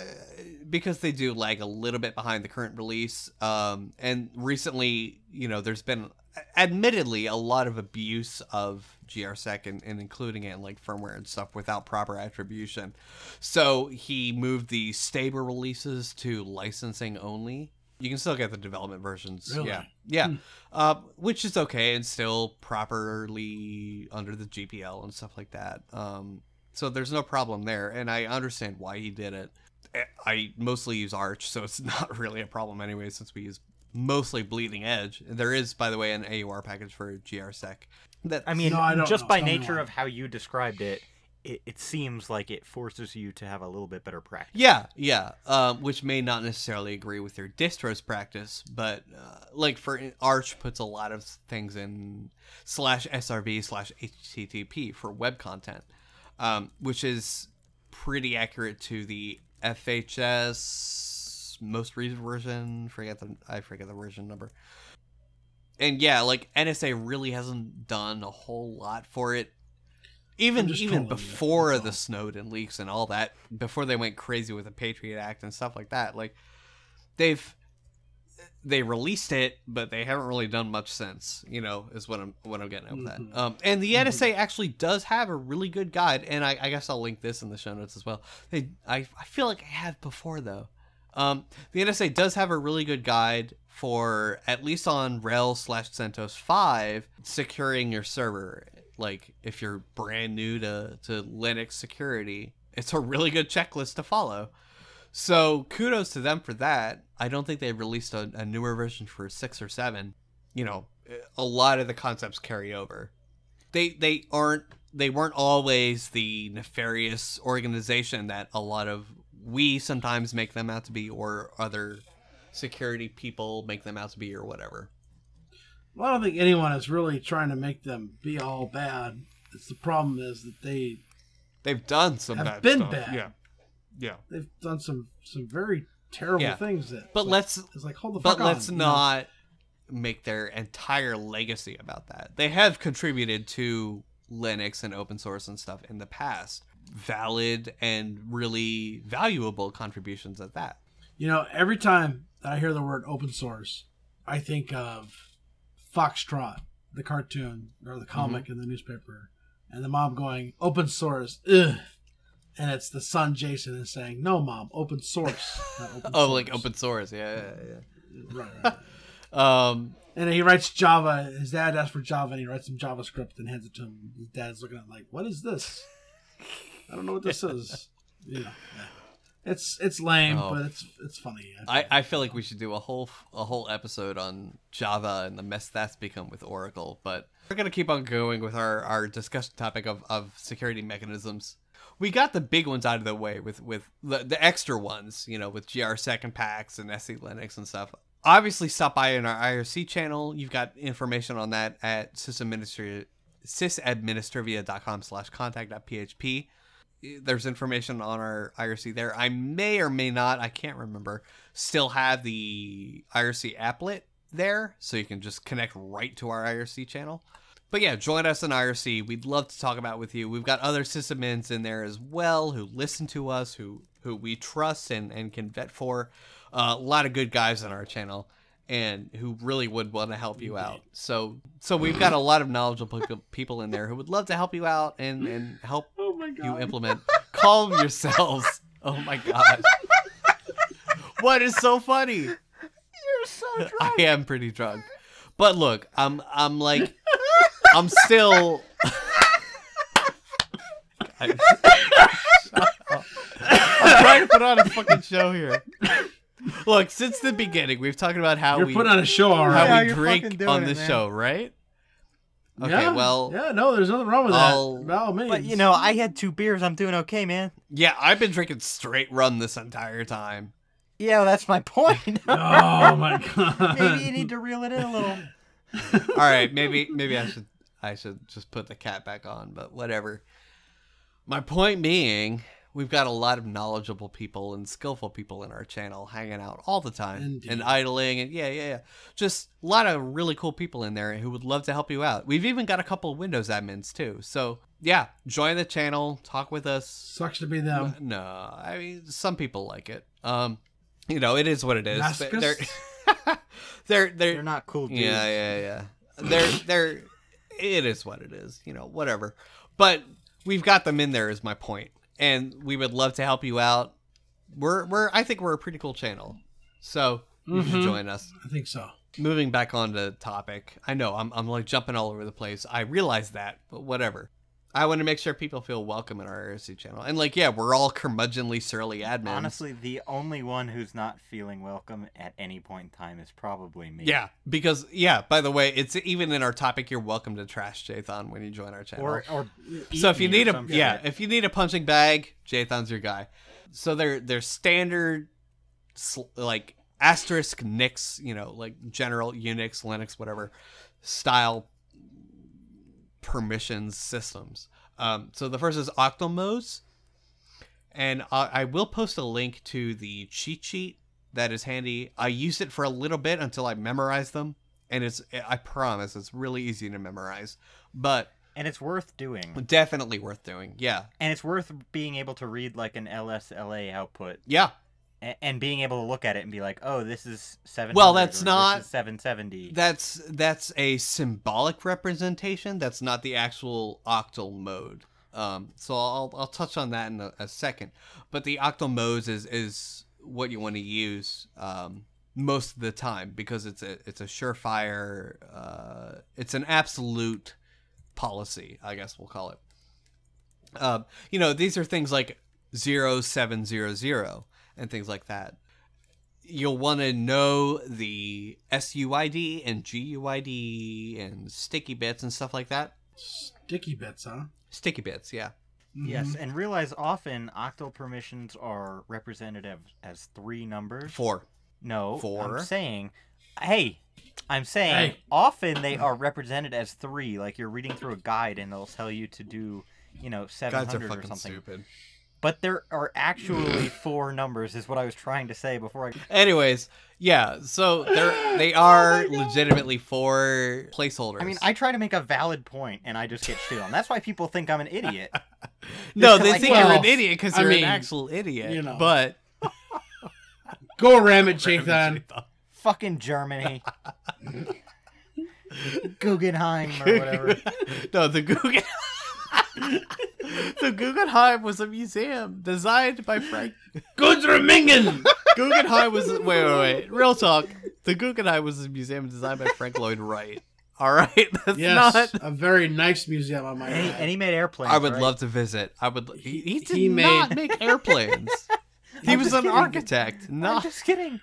because they do lag a little bit behind the current release. And recently, there's been, admittedly, a lot of abuse of GRSec and including it in, like, firmware and stuff without proper attribution. So he moved the stable releases to licensing only. You can still get the development versions. Really? Yeah. Which is okay and still properly under the GPL and stuff like that. So there's no problem there. And I understand why he did it. I mostly use Arch, so it's not really a problem anyway, since we use mostly Bleeding Edge. There is, by the way, an AUR package for GRSec. Just by nature of how you described it, it seems like it forces you to have a little bit better practice. Yeah. Which may not necessarily agree with your distro's practice, but like for Arch puts a lot of things in /SRV/HTTP for web content, which is pretty accurate to the FHS most recent version. I forget the version number. And yeah, like NSA really hasn't done a whole lot for it. Even before the Snowden leaks and all that, before they went crazy with the Patriot Act and stuff like that, like they released it, but they haven't really done much since. You know, is what I'm getting at with that. And the NSA actually does have a really good guide, and I guess I'll link this in the show notes as well. I feel like I have before though. The NSA does have a really good guide for, at least on RHEL/CentOS 5, securing your server. Like, if you're brand new to Linux security, it's a really good checklist to follow. So kudos to them for that. I don't think they released a newer version for 6 or 7. You know, a lot of the concepts carry over. They weren't always the nefarious organization that a lot of we sometimes make them out to be, or other security people make them out to be, or whatever. Well, I don't think anyone is really trying to make them be all bad. It's the problem is that they've done some have bad been stuff. Bad. Yeah. They've done some very terrible things. Let's not make their entire legacy about that. They have contributed to Linux and open source and stuff in the past. Valid and really valuable contributions at that. You know, every time that I hear the word open source, I think of Foxtrot, the cartoon or the comic in the newspaper, and the mom going, "Open source, ugh." And it's the son Jason is saying, "No, mom, open source." Like open source, yeah. Right. And he writes Java. His dad asks for Java, and he writes some JavaScript and hands it to him. His dad's looking at it like, "What is this? I don't know what this is." Yeah. It's lame, but it's funny. I feel like we should do a whole episode on Java and the mess that's become with Oracle. But we're gonna keep on going with our discussion topic of security mechanisms. We got the big ones out of the way with the extra ones, you know, with GRSec and PAX and SELinux and stuff. Obviously, stop by in our IRC channel. You've got information on that at sysadministrivia.com/contact.php. There's information on our IRC there. I may or may not, I can't remember, still have the IRC applet there, so you can just connect right to our IRC channel. But yeah, join us in IRC. We'd love to talk about with you. We've got other sysadmins in there as well who listen to us, who we trust and can vet for. A lot of good guys on our channel and who really would want to help you out. So we've got a lot of knowledgeable people in there who would love to help you out and help you implement. Calm yourselves. Oh my god. What is so funny? You're so drunk. I am pretty drunk. But look, I'm still I'm trying to put on a fucking show here. Look, since the beginning, we've talked about how we put on a show, all right? How we drink on the show, right? Okay, yeah, well... Yeah, no, there's nothing wrong with that. No, man. But, you know, I had 2 beers. I'm doing okay, man. Yeah, I've been drinking straight rum this entire time. Yeah, well, that's my point. Oh, my God. Maybe you need to reel it in a little. All right, maybe I should just put the cat back on, but whatever. My point being, we've got a lot of knowledgeable people and skillful people in our channel hanging out all the time. Indeed. And idling and yeah. Just a lot of really cool people in there who would love to help you out. We've even got a couple of Windows admins too. So yeah, join the channel, talk with us. Sucks to be them. No, I mean, some people like it. You know, it is what it is. They're not cool dudes. Yeah. They're it is what it is, you know, whatever. But we've got them in there is my point. And we would love to help you out. I think we're a pretty cool channel, so you should join us. I think so. Moving back on to topic, I know I'm like jumping all over the place. I realize that, but whatever. I want to make sure people feel welcome in our IRC channel. And, like, yeah, we're all curmudgeonly, surly admins. Honestly, the only one who's not feeling welcome at any point in time is probably me. Yeah, because, yeah, by the way, it's even in our topic, you're welcome to trash Jathan when you join our channel. Or so if you need a, yeah, if you need a punching bag, Jathan's your guy. So they're standard, like, asterisk Nix, you know, like general Unix, Linux, whatever style permissions systems. So the first is Octomos, and I will post a link to the cheat sheet that is handy. I used it for a little bit until I memorized them, and I promise it's really easy to memorize, and it's worth doing. Definitely worth doing. Yeah. And it's worth being able to read like an LSLA output. Yeah. And being able to look at it and be like, oh, this is 700. Well, that's not 770. That's a symbolic representation. That's not the actual octal mode. So I'll touch on that in a second. But the octal modes is what you want to use most of the time, because it's a surefire. It's an absolute policy, I guess we'll call it. You know, these are things like 0700. And things like that. You'll want to know the SUID and GUID and sticky bits and stuff like that. Sticky bits, huh? Sticky bits, yeah. Mm-hmm. Yes, and realize often octal permissions are represented as three numbers. Four. No, four. I'm saying often they are represented as three. Like you're reading through a guide and they'll tell you to do, you know, 700 or something. Guides are fucking stupid. But there are actually four numbers, is what I was trying to say before I... Anyways, yeah, so they are legitimately four placeholders. I mean, I try to make a valid point, and I just get shit on. That's why people think I'm an idiot. No, they think you're an idiot because you're an actual idiot, you know. But... Go ram it, Jathan. Fucking Germany. Guggenheim or whatever. No, the Guggenheim... The Guggenheim was a museum designed by Frank Guggenheim. Guggenheim was wait. Real talk. The Guggenheim was a museum designed by Frank Lloyd Wright. All right, that's not a very nice museum on my head. And he made airplanes. I would love to visit. I would. He did not make airplanes. He was an architect. No, I'm just kidding.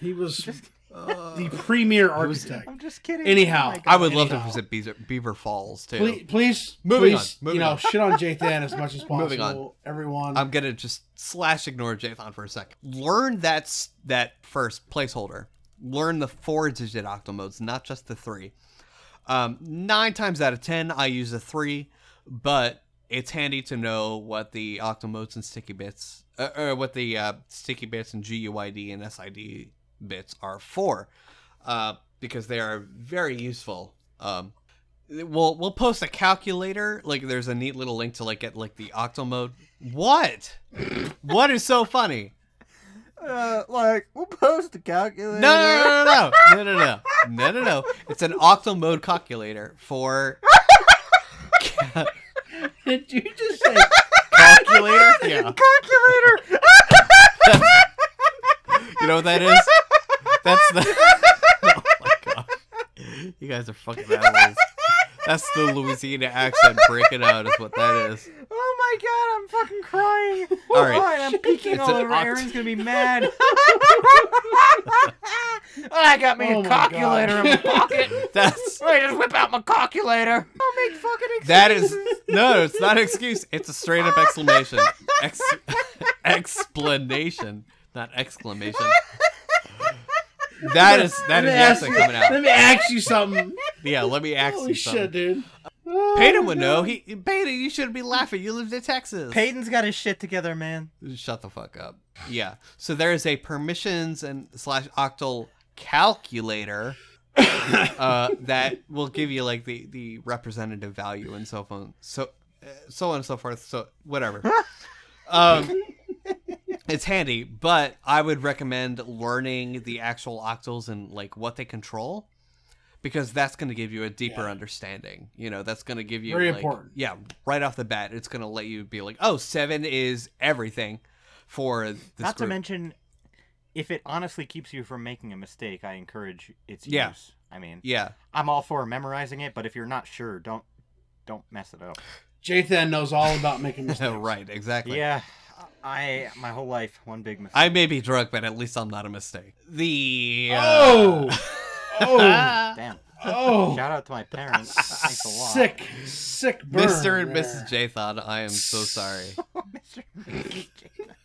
He was the premier architect. I'm just kidding. Anyhow, I would love to visit Beaver Falls too. Please, moving on. Shit on Jathan as much as possible. Moving on, everyone. I'm gonna just ignore Jathan for a second. Learn that first placeholder. Learn the 4-digit octal modes, not just the 3. 9 times out of 10, I use a 3, but it's handy to know what the octal modes and sticky bits, what the sticky bits and GUID and SID. Bits are for because they are very useful. We'll post a calculator. Like there's a neat little link to like get like the octal mode. What is so funny? We'll post a calculator. No. It's an octal mode calculator for. Did you just say calculator? Yeah, calculator. You know what that is? That's the... Oh, my God. You guys are fucking animals. That's the Louisiana accent breaking out is what that is. Oh, my God. I'm fucking crying. All right. I'm peeking all over. Aaron's going to be mad. I got me a calculator in my pocket. I just whip out my calculator. I'll make fucking excuses. That is... No, it's not an excuse. It's a straight-up exclamation. Explanation. Not exclamation. that is accent coming out. Let me ask you something. Yeah, let me ask you something. Holy shit, dude. Peyton would know. Peyton, you shouldn't be laughing. You lived in Texas. Peyton's got his shit together, man. Shut the fuck up. Yeah. So there is a permissions and / octal calculator that will give you like the representative value and so on, so on and so forth. So whatever. It's handy, but I would recommend learning the actual octals and like what they control, because that's going to give you a deeper understanding. You know, that's going to give you very important. Yeah, right off the bat, it's going to let you be like, oh, 7 is everything for this group. Not to mention, if it honestly keeps you from making a mistake, I encourage its use. I mean, I'm all for memorizing it, but if you're not sure, don't mess it up. Jathan knows all about making mistakes. Right, exactly. Yeah, my whole life, one big mistake. I may be drunk, but at least I'm not a mistake. Damn. Oh! Shout out to my parents. Thanks a lot. Sick burn. Mr. and Mrs. Jathan, I am so sorry. Mr. and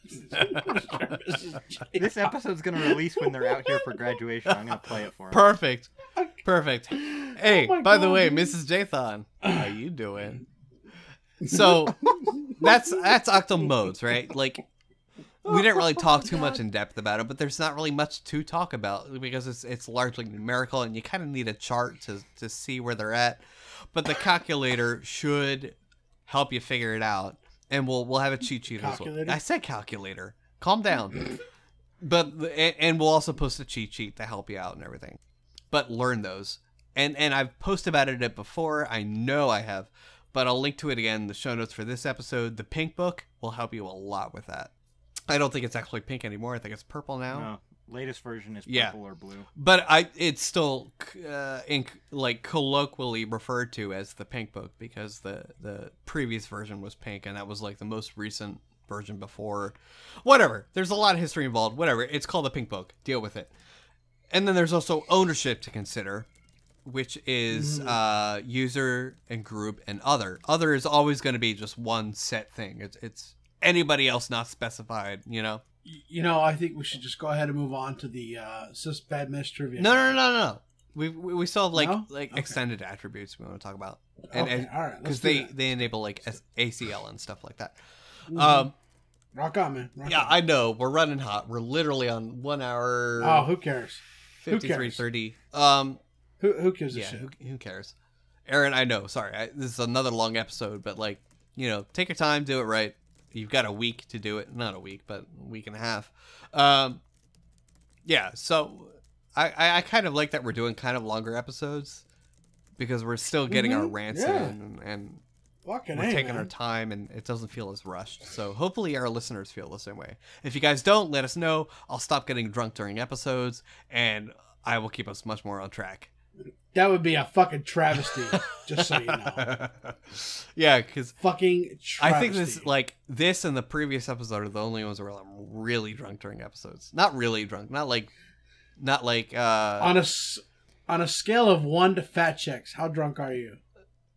Mrs. Jathan. This episode's going to release when they're out here for graduation. I'm going to play it for them. Perfect. Hey, by the way, Mrs. Jathan, how you doing? So, that's Octal Modes, right? Like, we didn't really talk too much in depth about it, but there's not really much to talk about because it's largely numerical, and you kind of need a chart to see where they're at. But the calculator should help you figure it out, and we'll have a cheat sheet as well. I said calculator. Calm down. And we'll also post a cheat sheet to help you out and everything. But learn those. And I've posted about it before. I know I have, but I'll link to it again in the show notes for this episode. The pink book will help you a lot with that. I don't think it's actually pink anymore. I think it's purple now. No, latest version is purple or blue. But it's still colloquially referred to as the pink book because the previous version was pink, and that was like the most recent version before. Whatever. There's a lot of history involved. Whatever. It's called the pink book. Deal with it. And then there's also ownership to consider, which is user and group and other. Other is always going to be just one set thing. It's anybody else not specified, you know? I think we should just go ahead and move on to the Sysbad Mesh trivia. No. We still have extended attributes we want to talk about. All right. Because they enable like ACL and stuff like that. Mm-hmm. Rock on, man. Rock on. I know. We're running hot. We're literally on 1 hour. Oh, who cares? 53:30. Who gives a shit? Who cares? Aaron, I know. Sorry. This is another long episode, but take your time, do it right. You've got a week to do it. Not a week, but a week and a half. So I kind of like that we're doing kind of longer episodes because we're still getting our rants in and we're taking our time and it doesn't feel as rushed. So hopefully our listeners feel the same way. If you guys don't, let us know. I'll stop getting drunk during episodes and I will keep us much more on track. That would be a fucking travesty, just so you know. Yeah, because fucking travesty. I think this and the previous episode are the only ones where I'm really drunk during episodes. Not really drunk. Not like. On a scale of 1 to fat checks, how drunk are you?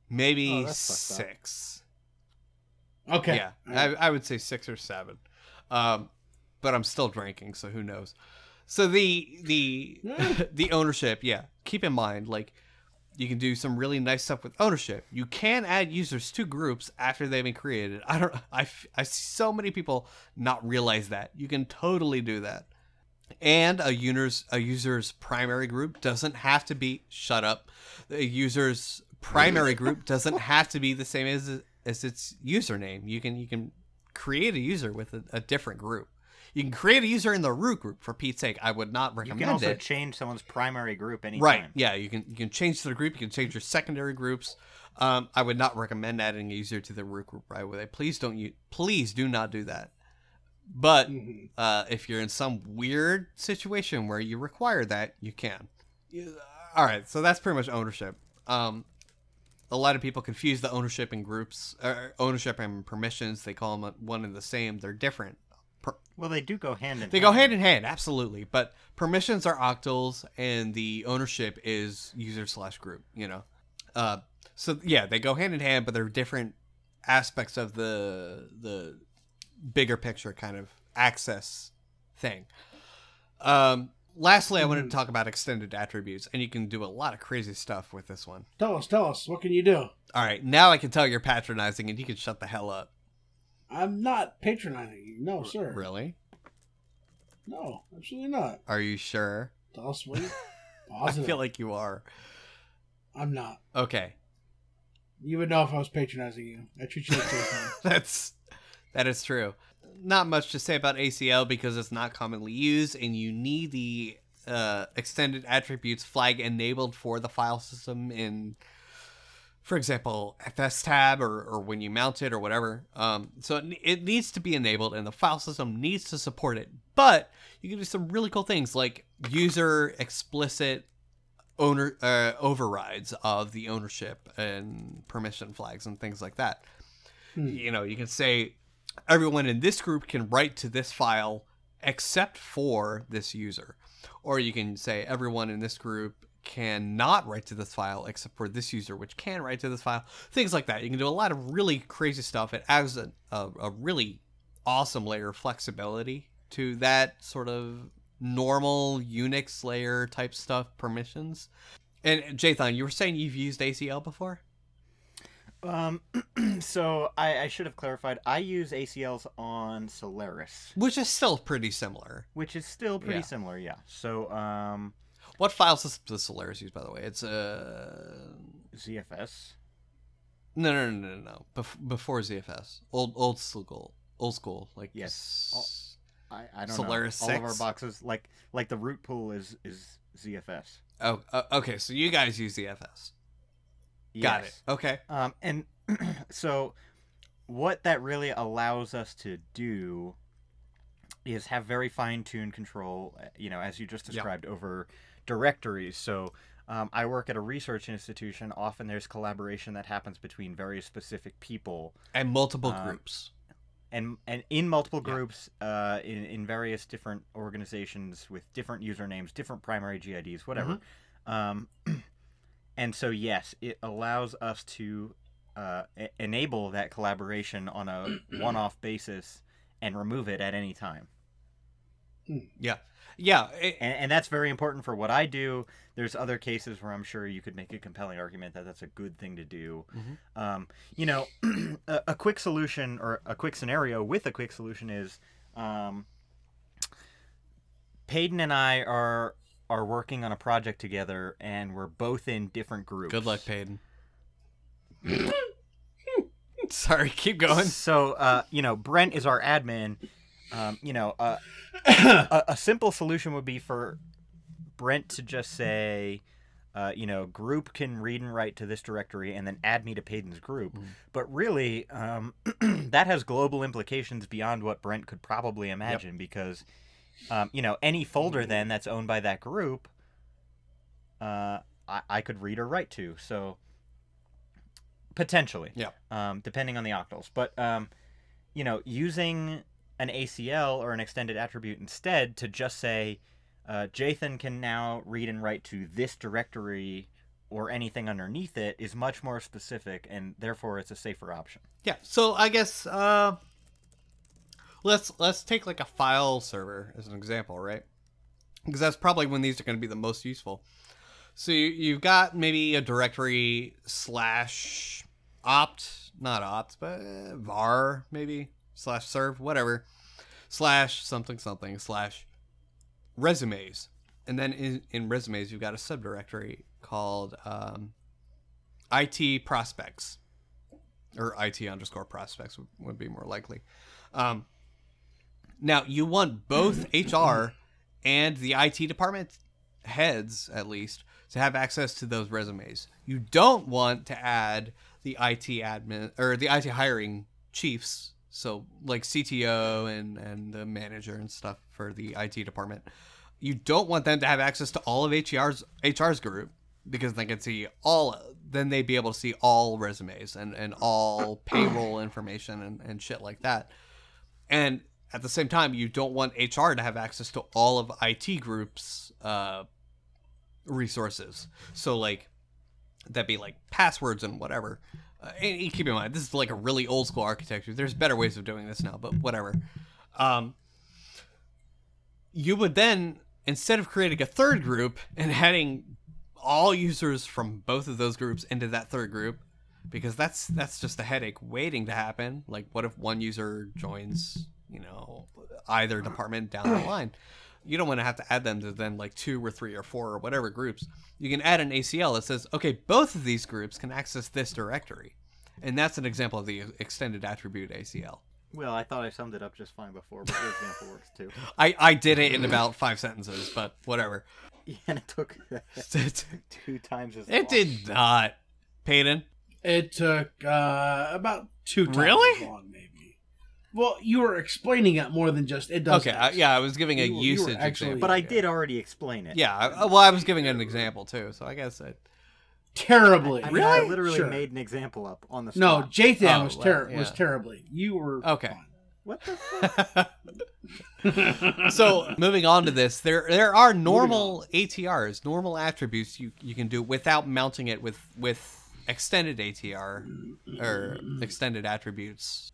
Maybe 6. Okay. Yeah, right. I would say 6 or 7, but I'm still drinking, so who knows. So the ownership, keep in mind, you can do some really nice stuff with ownership. You can add users to groups after they've been created. I see so many people not realize that. You can totally do that. And a user's primary group doesn't have to be shut up. A user's primary group doesn't have to be the same as its username. You can create a user with a different group. You can create a user in the root group, for Pete's sake. I would not recommend it. You can also change someone's primary group anytime. Right, yeah. You can change their group. You can change your secondary groups. I would not recommend adding a user to the root group right away. Please do not do that. But if you're in some weird situation where you require that, you can. All right, so that's pretty much ownership. A lot of people confuse the ownership and groups, or ownership and permissions. They call them one and the same. They're different. Well, they do go hand in hand. They go hand in hand, absolutely. But permissions are octals, and the ownership is user/group, they go hand in hand, but they're different aspects of the bigger picture kind of access thing. Lastly, I wanted to talk about extended attributes, and you can do a lot of crazy stuff with this one. Tell us. What can you do? All right, now I can tell you're patronizing, and you can shut the hell up. I'm not patronizing you. No, sir. Really? No, absolutely not. Are you sure? Positive. I feel like you are. I'm not. Okay. You would know if I was patronizing you. I treat you like patronizing. That is true. Not much to say about ACL because it's not commonly used, and you need the extended attributes flag enabled for the file system in... For example, FSTab or when you mount it or whatever. So it needs to be enabled and the file system needs to support it. But you can do some really cool things like user explicit owner overrides of the ownership and permission flags and things like that. you know, you can say everyone in this group can write to this file except for this user. Or you can say everyone in this group cannot write to this file except for this user, which can write to this file. Things like that. You can do a lot of really crazy stuff. It adds a really awesome layer of flexibility to that sort of normal Unix layer type stuff permissions. And Jathan, you were saying you've used ACL before? So I should have clarified. I use ACLs on Solaris, which is still pretty similar. Yeah. So, what file system does Solaris use, by the way? It's a ZFS. No. Before ZFS, old school, like yes. I don't Solaris know. 6? All of our boxes, like the root pool is ZFS. Oh, okay. So you guys use ZFS. Yes. Got it. Okay. And so what that really allows us to do is have very fine-tuned control, you know, as you just described, over directories. So I work at a research institution. Often there's collaboration that happens between very specific people. And multiple groups. And in multiple groups, in various different organizations with different usernames, different primary GIDs, whatever. And so, yes, it allows us to enable that collaboration on a one-off basis and remove it at any time. Yeah. And that's very important for what I do. There's other cases where I'm sure you could make a compelling argument that that's a good thing to do. You know, a quick solution or a quick scenario with a quick solution is Peyton and I are working on a project together, and we're both in different groups. Good luck, Peyton. Sorry, keep going. So, you know, Brent is our admin. You know, a simple solution would be for Brent to just say, you know, group can read and write to this directory and then add me to Peyton's group. But really, that has global implications beyond what Brent could probably imagine because... you know, any folder then that's owned by that group, I could read or write to. So potentially, depending on the octals. But, you know, using an ACL or an extended attribute instead to just say, Jathan can now read and write to this directory or anything underneath it is much more specific, and therefore it's a safer option. Yeah. So I guess, Let's take like a file server as an example, right? Because that's probably when these are going to be the most useful. So you've got maybe a directory slash opt, not opt, but var maybe, slash serve, whatever, slash something something, slash resumes. And then in resumes, you've got a subdirectory called IT prospects, or IT underscore prospects would be more likely. Now, you want both HR and the IT department heads, at least, to have access to those resumes. You don't want to add the IT admin or the IT hiring chiefs, so like CTO and the manager and stuff for the IT department. You don't want them to have access to all of HR's group because they can see then they'd be able to see all resumes and all payroll information and shit like that. And at the same time, you don't want HR to have access to all of IT group's resources. So, like, that'd be, like, passwords and whatever. And keep in mind, this is, like, a really old-school architecture. There's better ways of doing this now, but whatever. You would then, instead of creating a third group and adding all users from both of those groups into that third group, because that's just a headache waiting to happen. Like, what if one user joins... you know, either department down the line. You don't want to have to add them to then like 2 or 3 or 4 or whatever groups. You can add an ACL that says, okay, both of these groups can access this directory. And that's an example of the extended attribute ACL. Well, I thought I summed it up just fine before, but your example works too. I did it in about 5 sentences, but whatever. Yeah, and it took 2 times as long. It did not. Peyton? It took about 2 times as long, maybe. Well, you were explaining it more than just it does. Okay, I was giving a usage example. But I did already explain it. Yeah, well, I was giving an example, too, so I guess terribly. I mean, really? I literally made an example up on the spot. No, Jathan was terribly. You were fine. What the fuck? So, moving on to this, there are normal ATRs, normal attributes you can do without mounting it with extended ATR or extended attributes.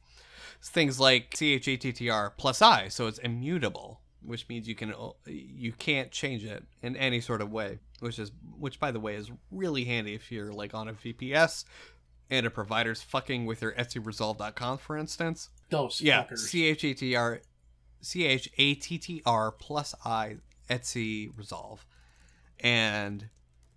It's things like CHATTR plus I, so it's immutable, which means you can't change it in any sort of way, which by the way is really handy if you're like on a VPS and a provider's fucking with your etsyresolve.com, for instance. Those fuckers. CHATTR plus I Etsy resolve, and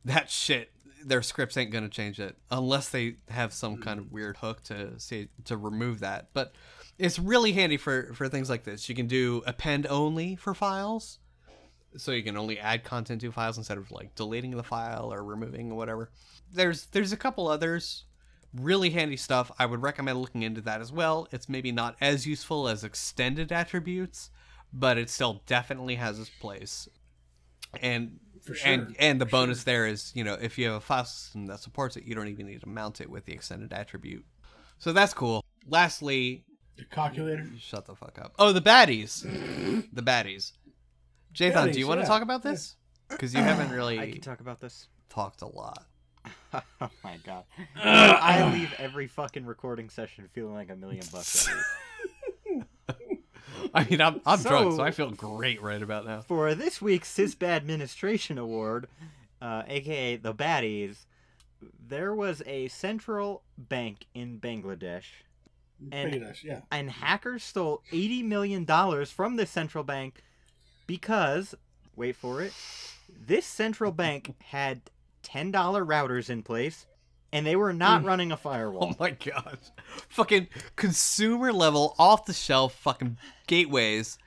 that shit, their scripts ain't gonna change it unless they have some kind of weird hook to remove that. But it's really handy for things like this. You can do append only for files, so you can only add content to files instead of like deleting the file or removing or whatever. There's a couple others. Really handy stuff. I would recommend looking into that as well. It's maybe not as useful as extended attributes, but it still definitely has its place. And the bonus there is, if you have a file system that supports it, you don't even need to mount it with the extended attribute. So that's cool. Lastly, the calculator. Shut the fuck up. Oh, the baddies. The baddies. Jathan, do you want to talk about this? Because you haven't really. I can talk about this. Talked a lot. Oh my god. I leave every fucking recording session feeling like $1 million. I mean, I'm drunk, so I feel great right about now. For this week's Sisbad Administration Award, aka the baddies, there was a central bank in Bangladesh. And hackers stole $80 million from this central bank because, wait for it, this central bank had $10 routers in place, and they were not running a firewall. Oh my gosh. Fucking consumer level, off the shelf fucking gateways,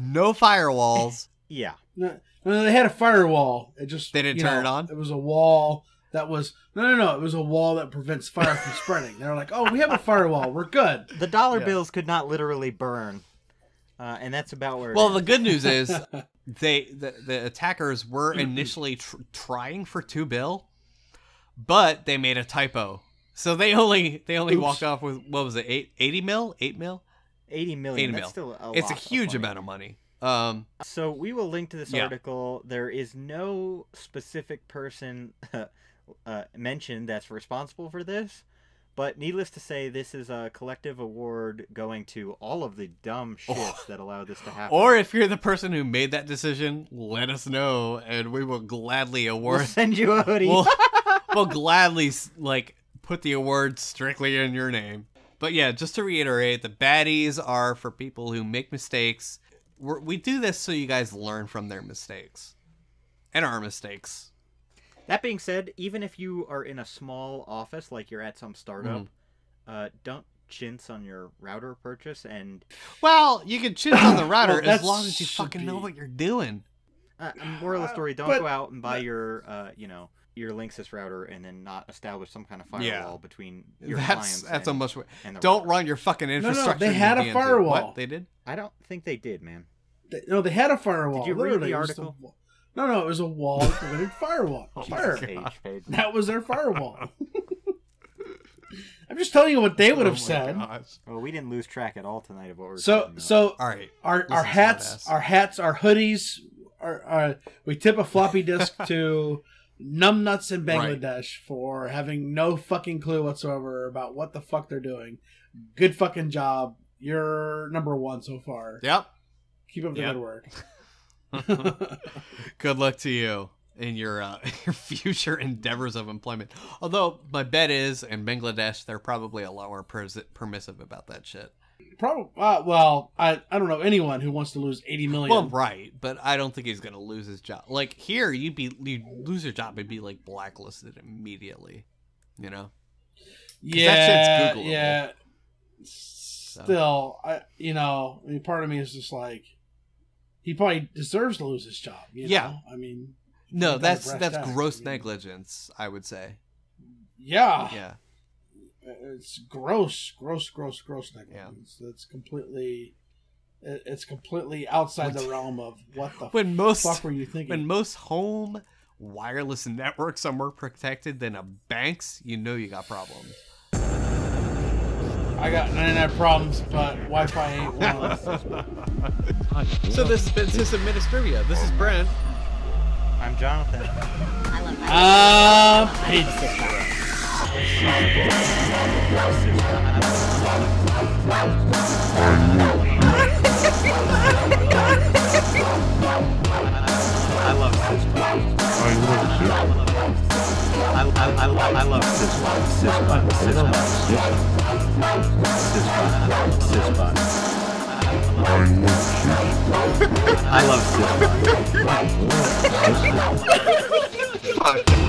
no firewalls. Yeah. No, they had a firewall. They didn't turn it on? It was a wall that was... No. It was a wall that prevents fire from spreading. They were like, oh, we have a firewall. We're good. The dollar bills could not literally burn. And that's about where... Well, the good news is... The attackers were initially trying for $2 bill, but they made a typo, so they only walked off with, what was it, 80 million. That's still a lot. It's a huge amount of money. So we will link to this article. There is no specific person mentioned that's responsible for this, but needless to say, this is a collective award going to all of the dumb shits that allowed this to happen. Or if you're the person who made that decision, let us know, and we will gladly award. We'll send you a hoodie. We'll gladly put the award strictly in your name. But yeah, just to reiterate, the baddies are for people who make mistakes. We do this so you guys learn from their mistakes and our mistakes. That being said, even if you are in a small office, like you're at some startup, don't chintz on your router purchase. And well, you can chintz on the router as long as you fucking know what you're doing. Moral of the story: don't go out and buy your Linksys router and then not establish some kind of firewall between your clients. That's a much. Don't run your fucking infrastructure. No, they had a firewall. What? They did? I don't think they did, man. They had a firewall. Did you read the article? No, it was a wall that prevented firewall. That was their firewall. I'm just telling you what they would have said. Gosh. Well, we didn't lose track at all tonight of what we're talking about. All right. Our hats, our hoodies, we tip a floppy disk to numbnuts in Bangladesh for having no fucking clue whatsoever about what the fuck they're doing. Good fucking job. You're number one so far. Yep. Keep up the good work. Good luck to you in your future endeavors of employment. Although my bet is in Bangladesh they're probably a lot more permissive about that shit. Probably. Well, I don't know anyone who wants to lose $80 million. Well, right, but I don't think he's gonna lose his job. Like here, you'd lose your job and be like blacklisted immediately. You know? Yeah. That shit's Googleable. Yeah. Still, I mean, part of me is just like. He probably deserves to lose his job. You know? I mean, no, that's gross negligence, I would say. Yeah. It's gross negligence. Yeah. That's completely. It's completely outside the realm of what the fuck were you thinking? When most home wireless networks are more protected than a bank's, you know you got problems. I got internet problems, but Wi-Fi ain't one of them. So this has been System Ministeria. This is Brent. I'm Jonathan. I love I love Sisbot.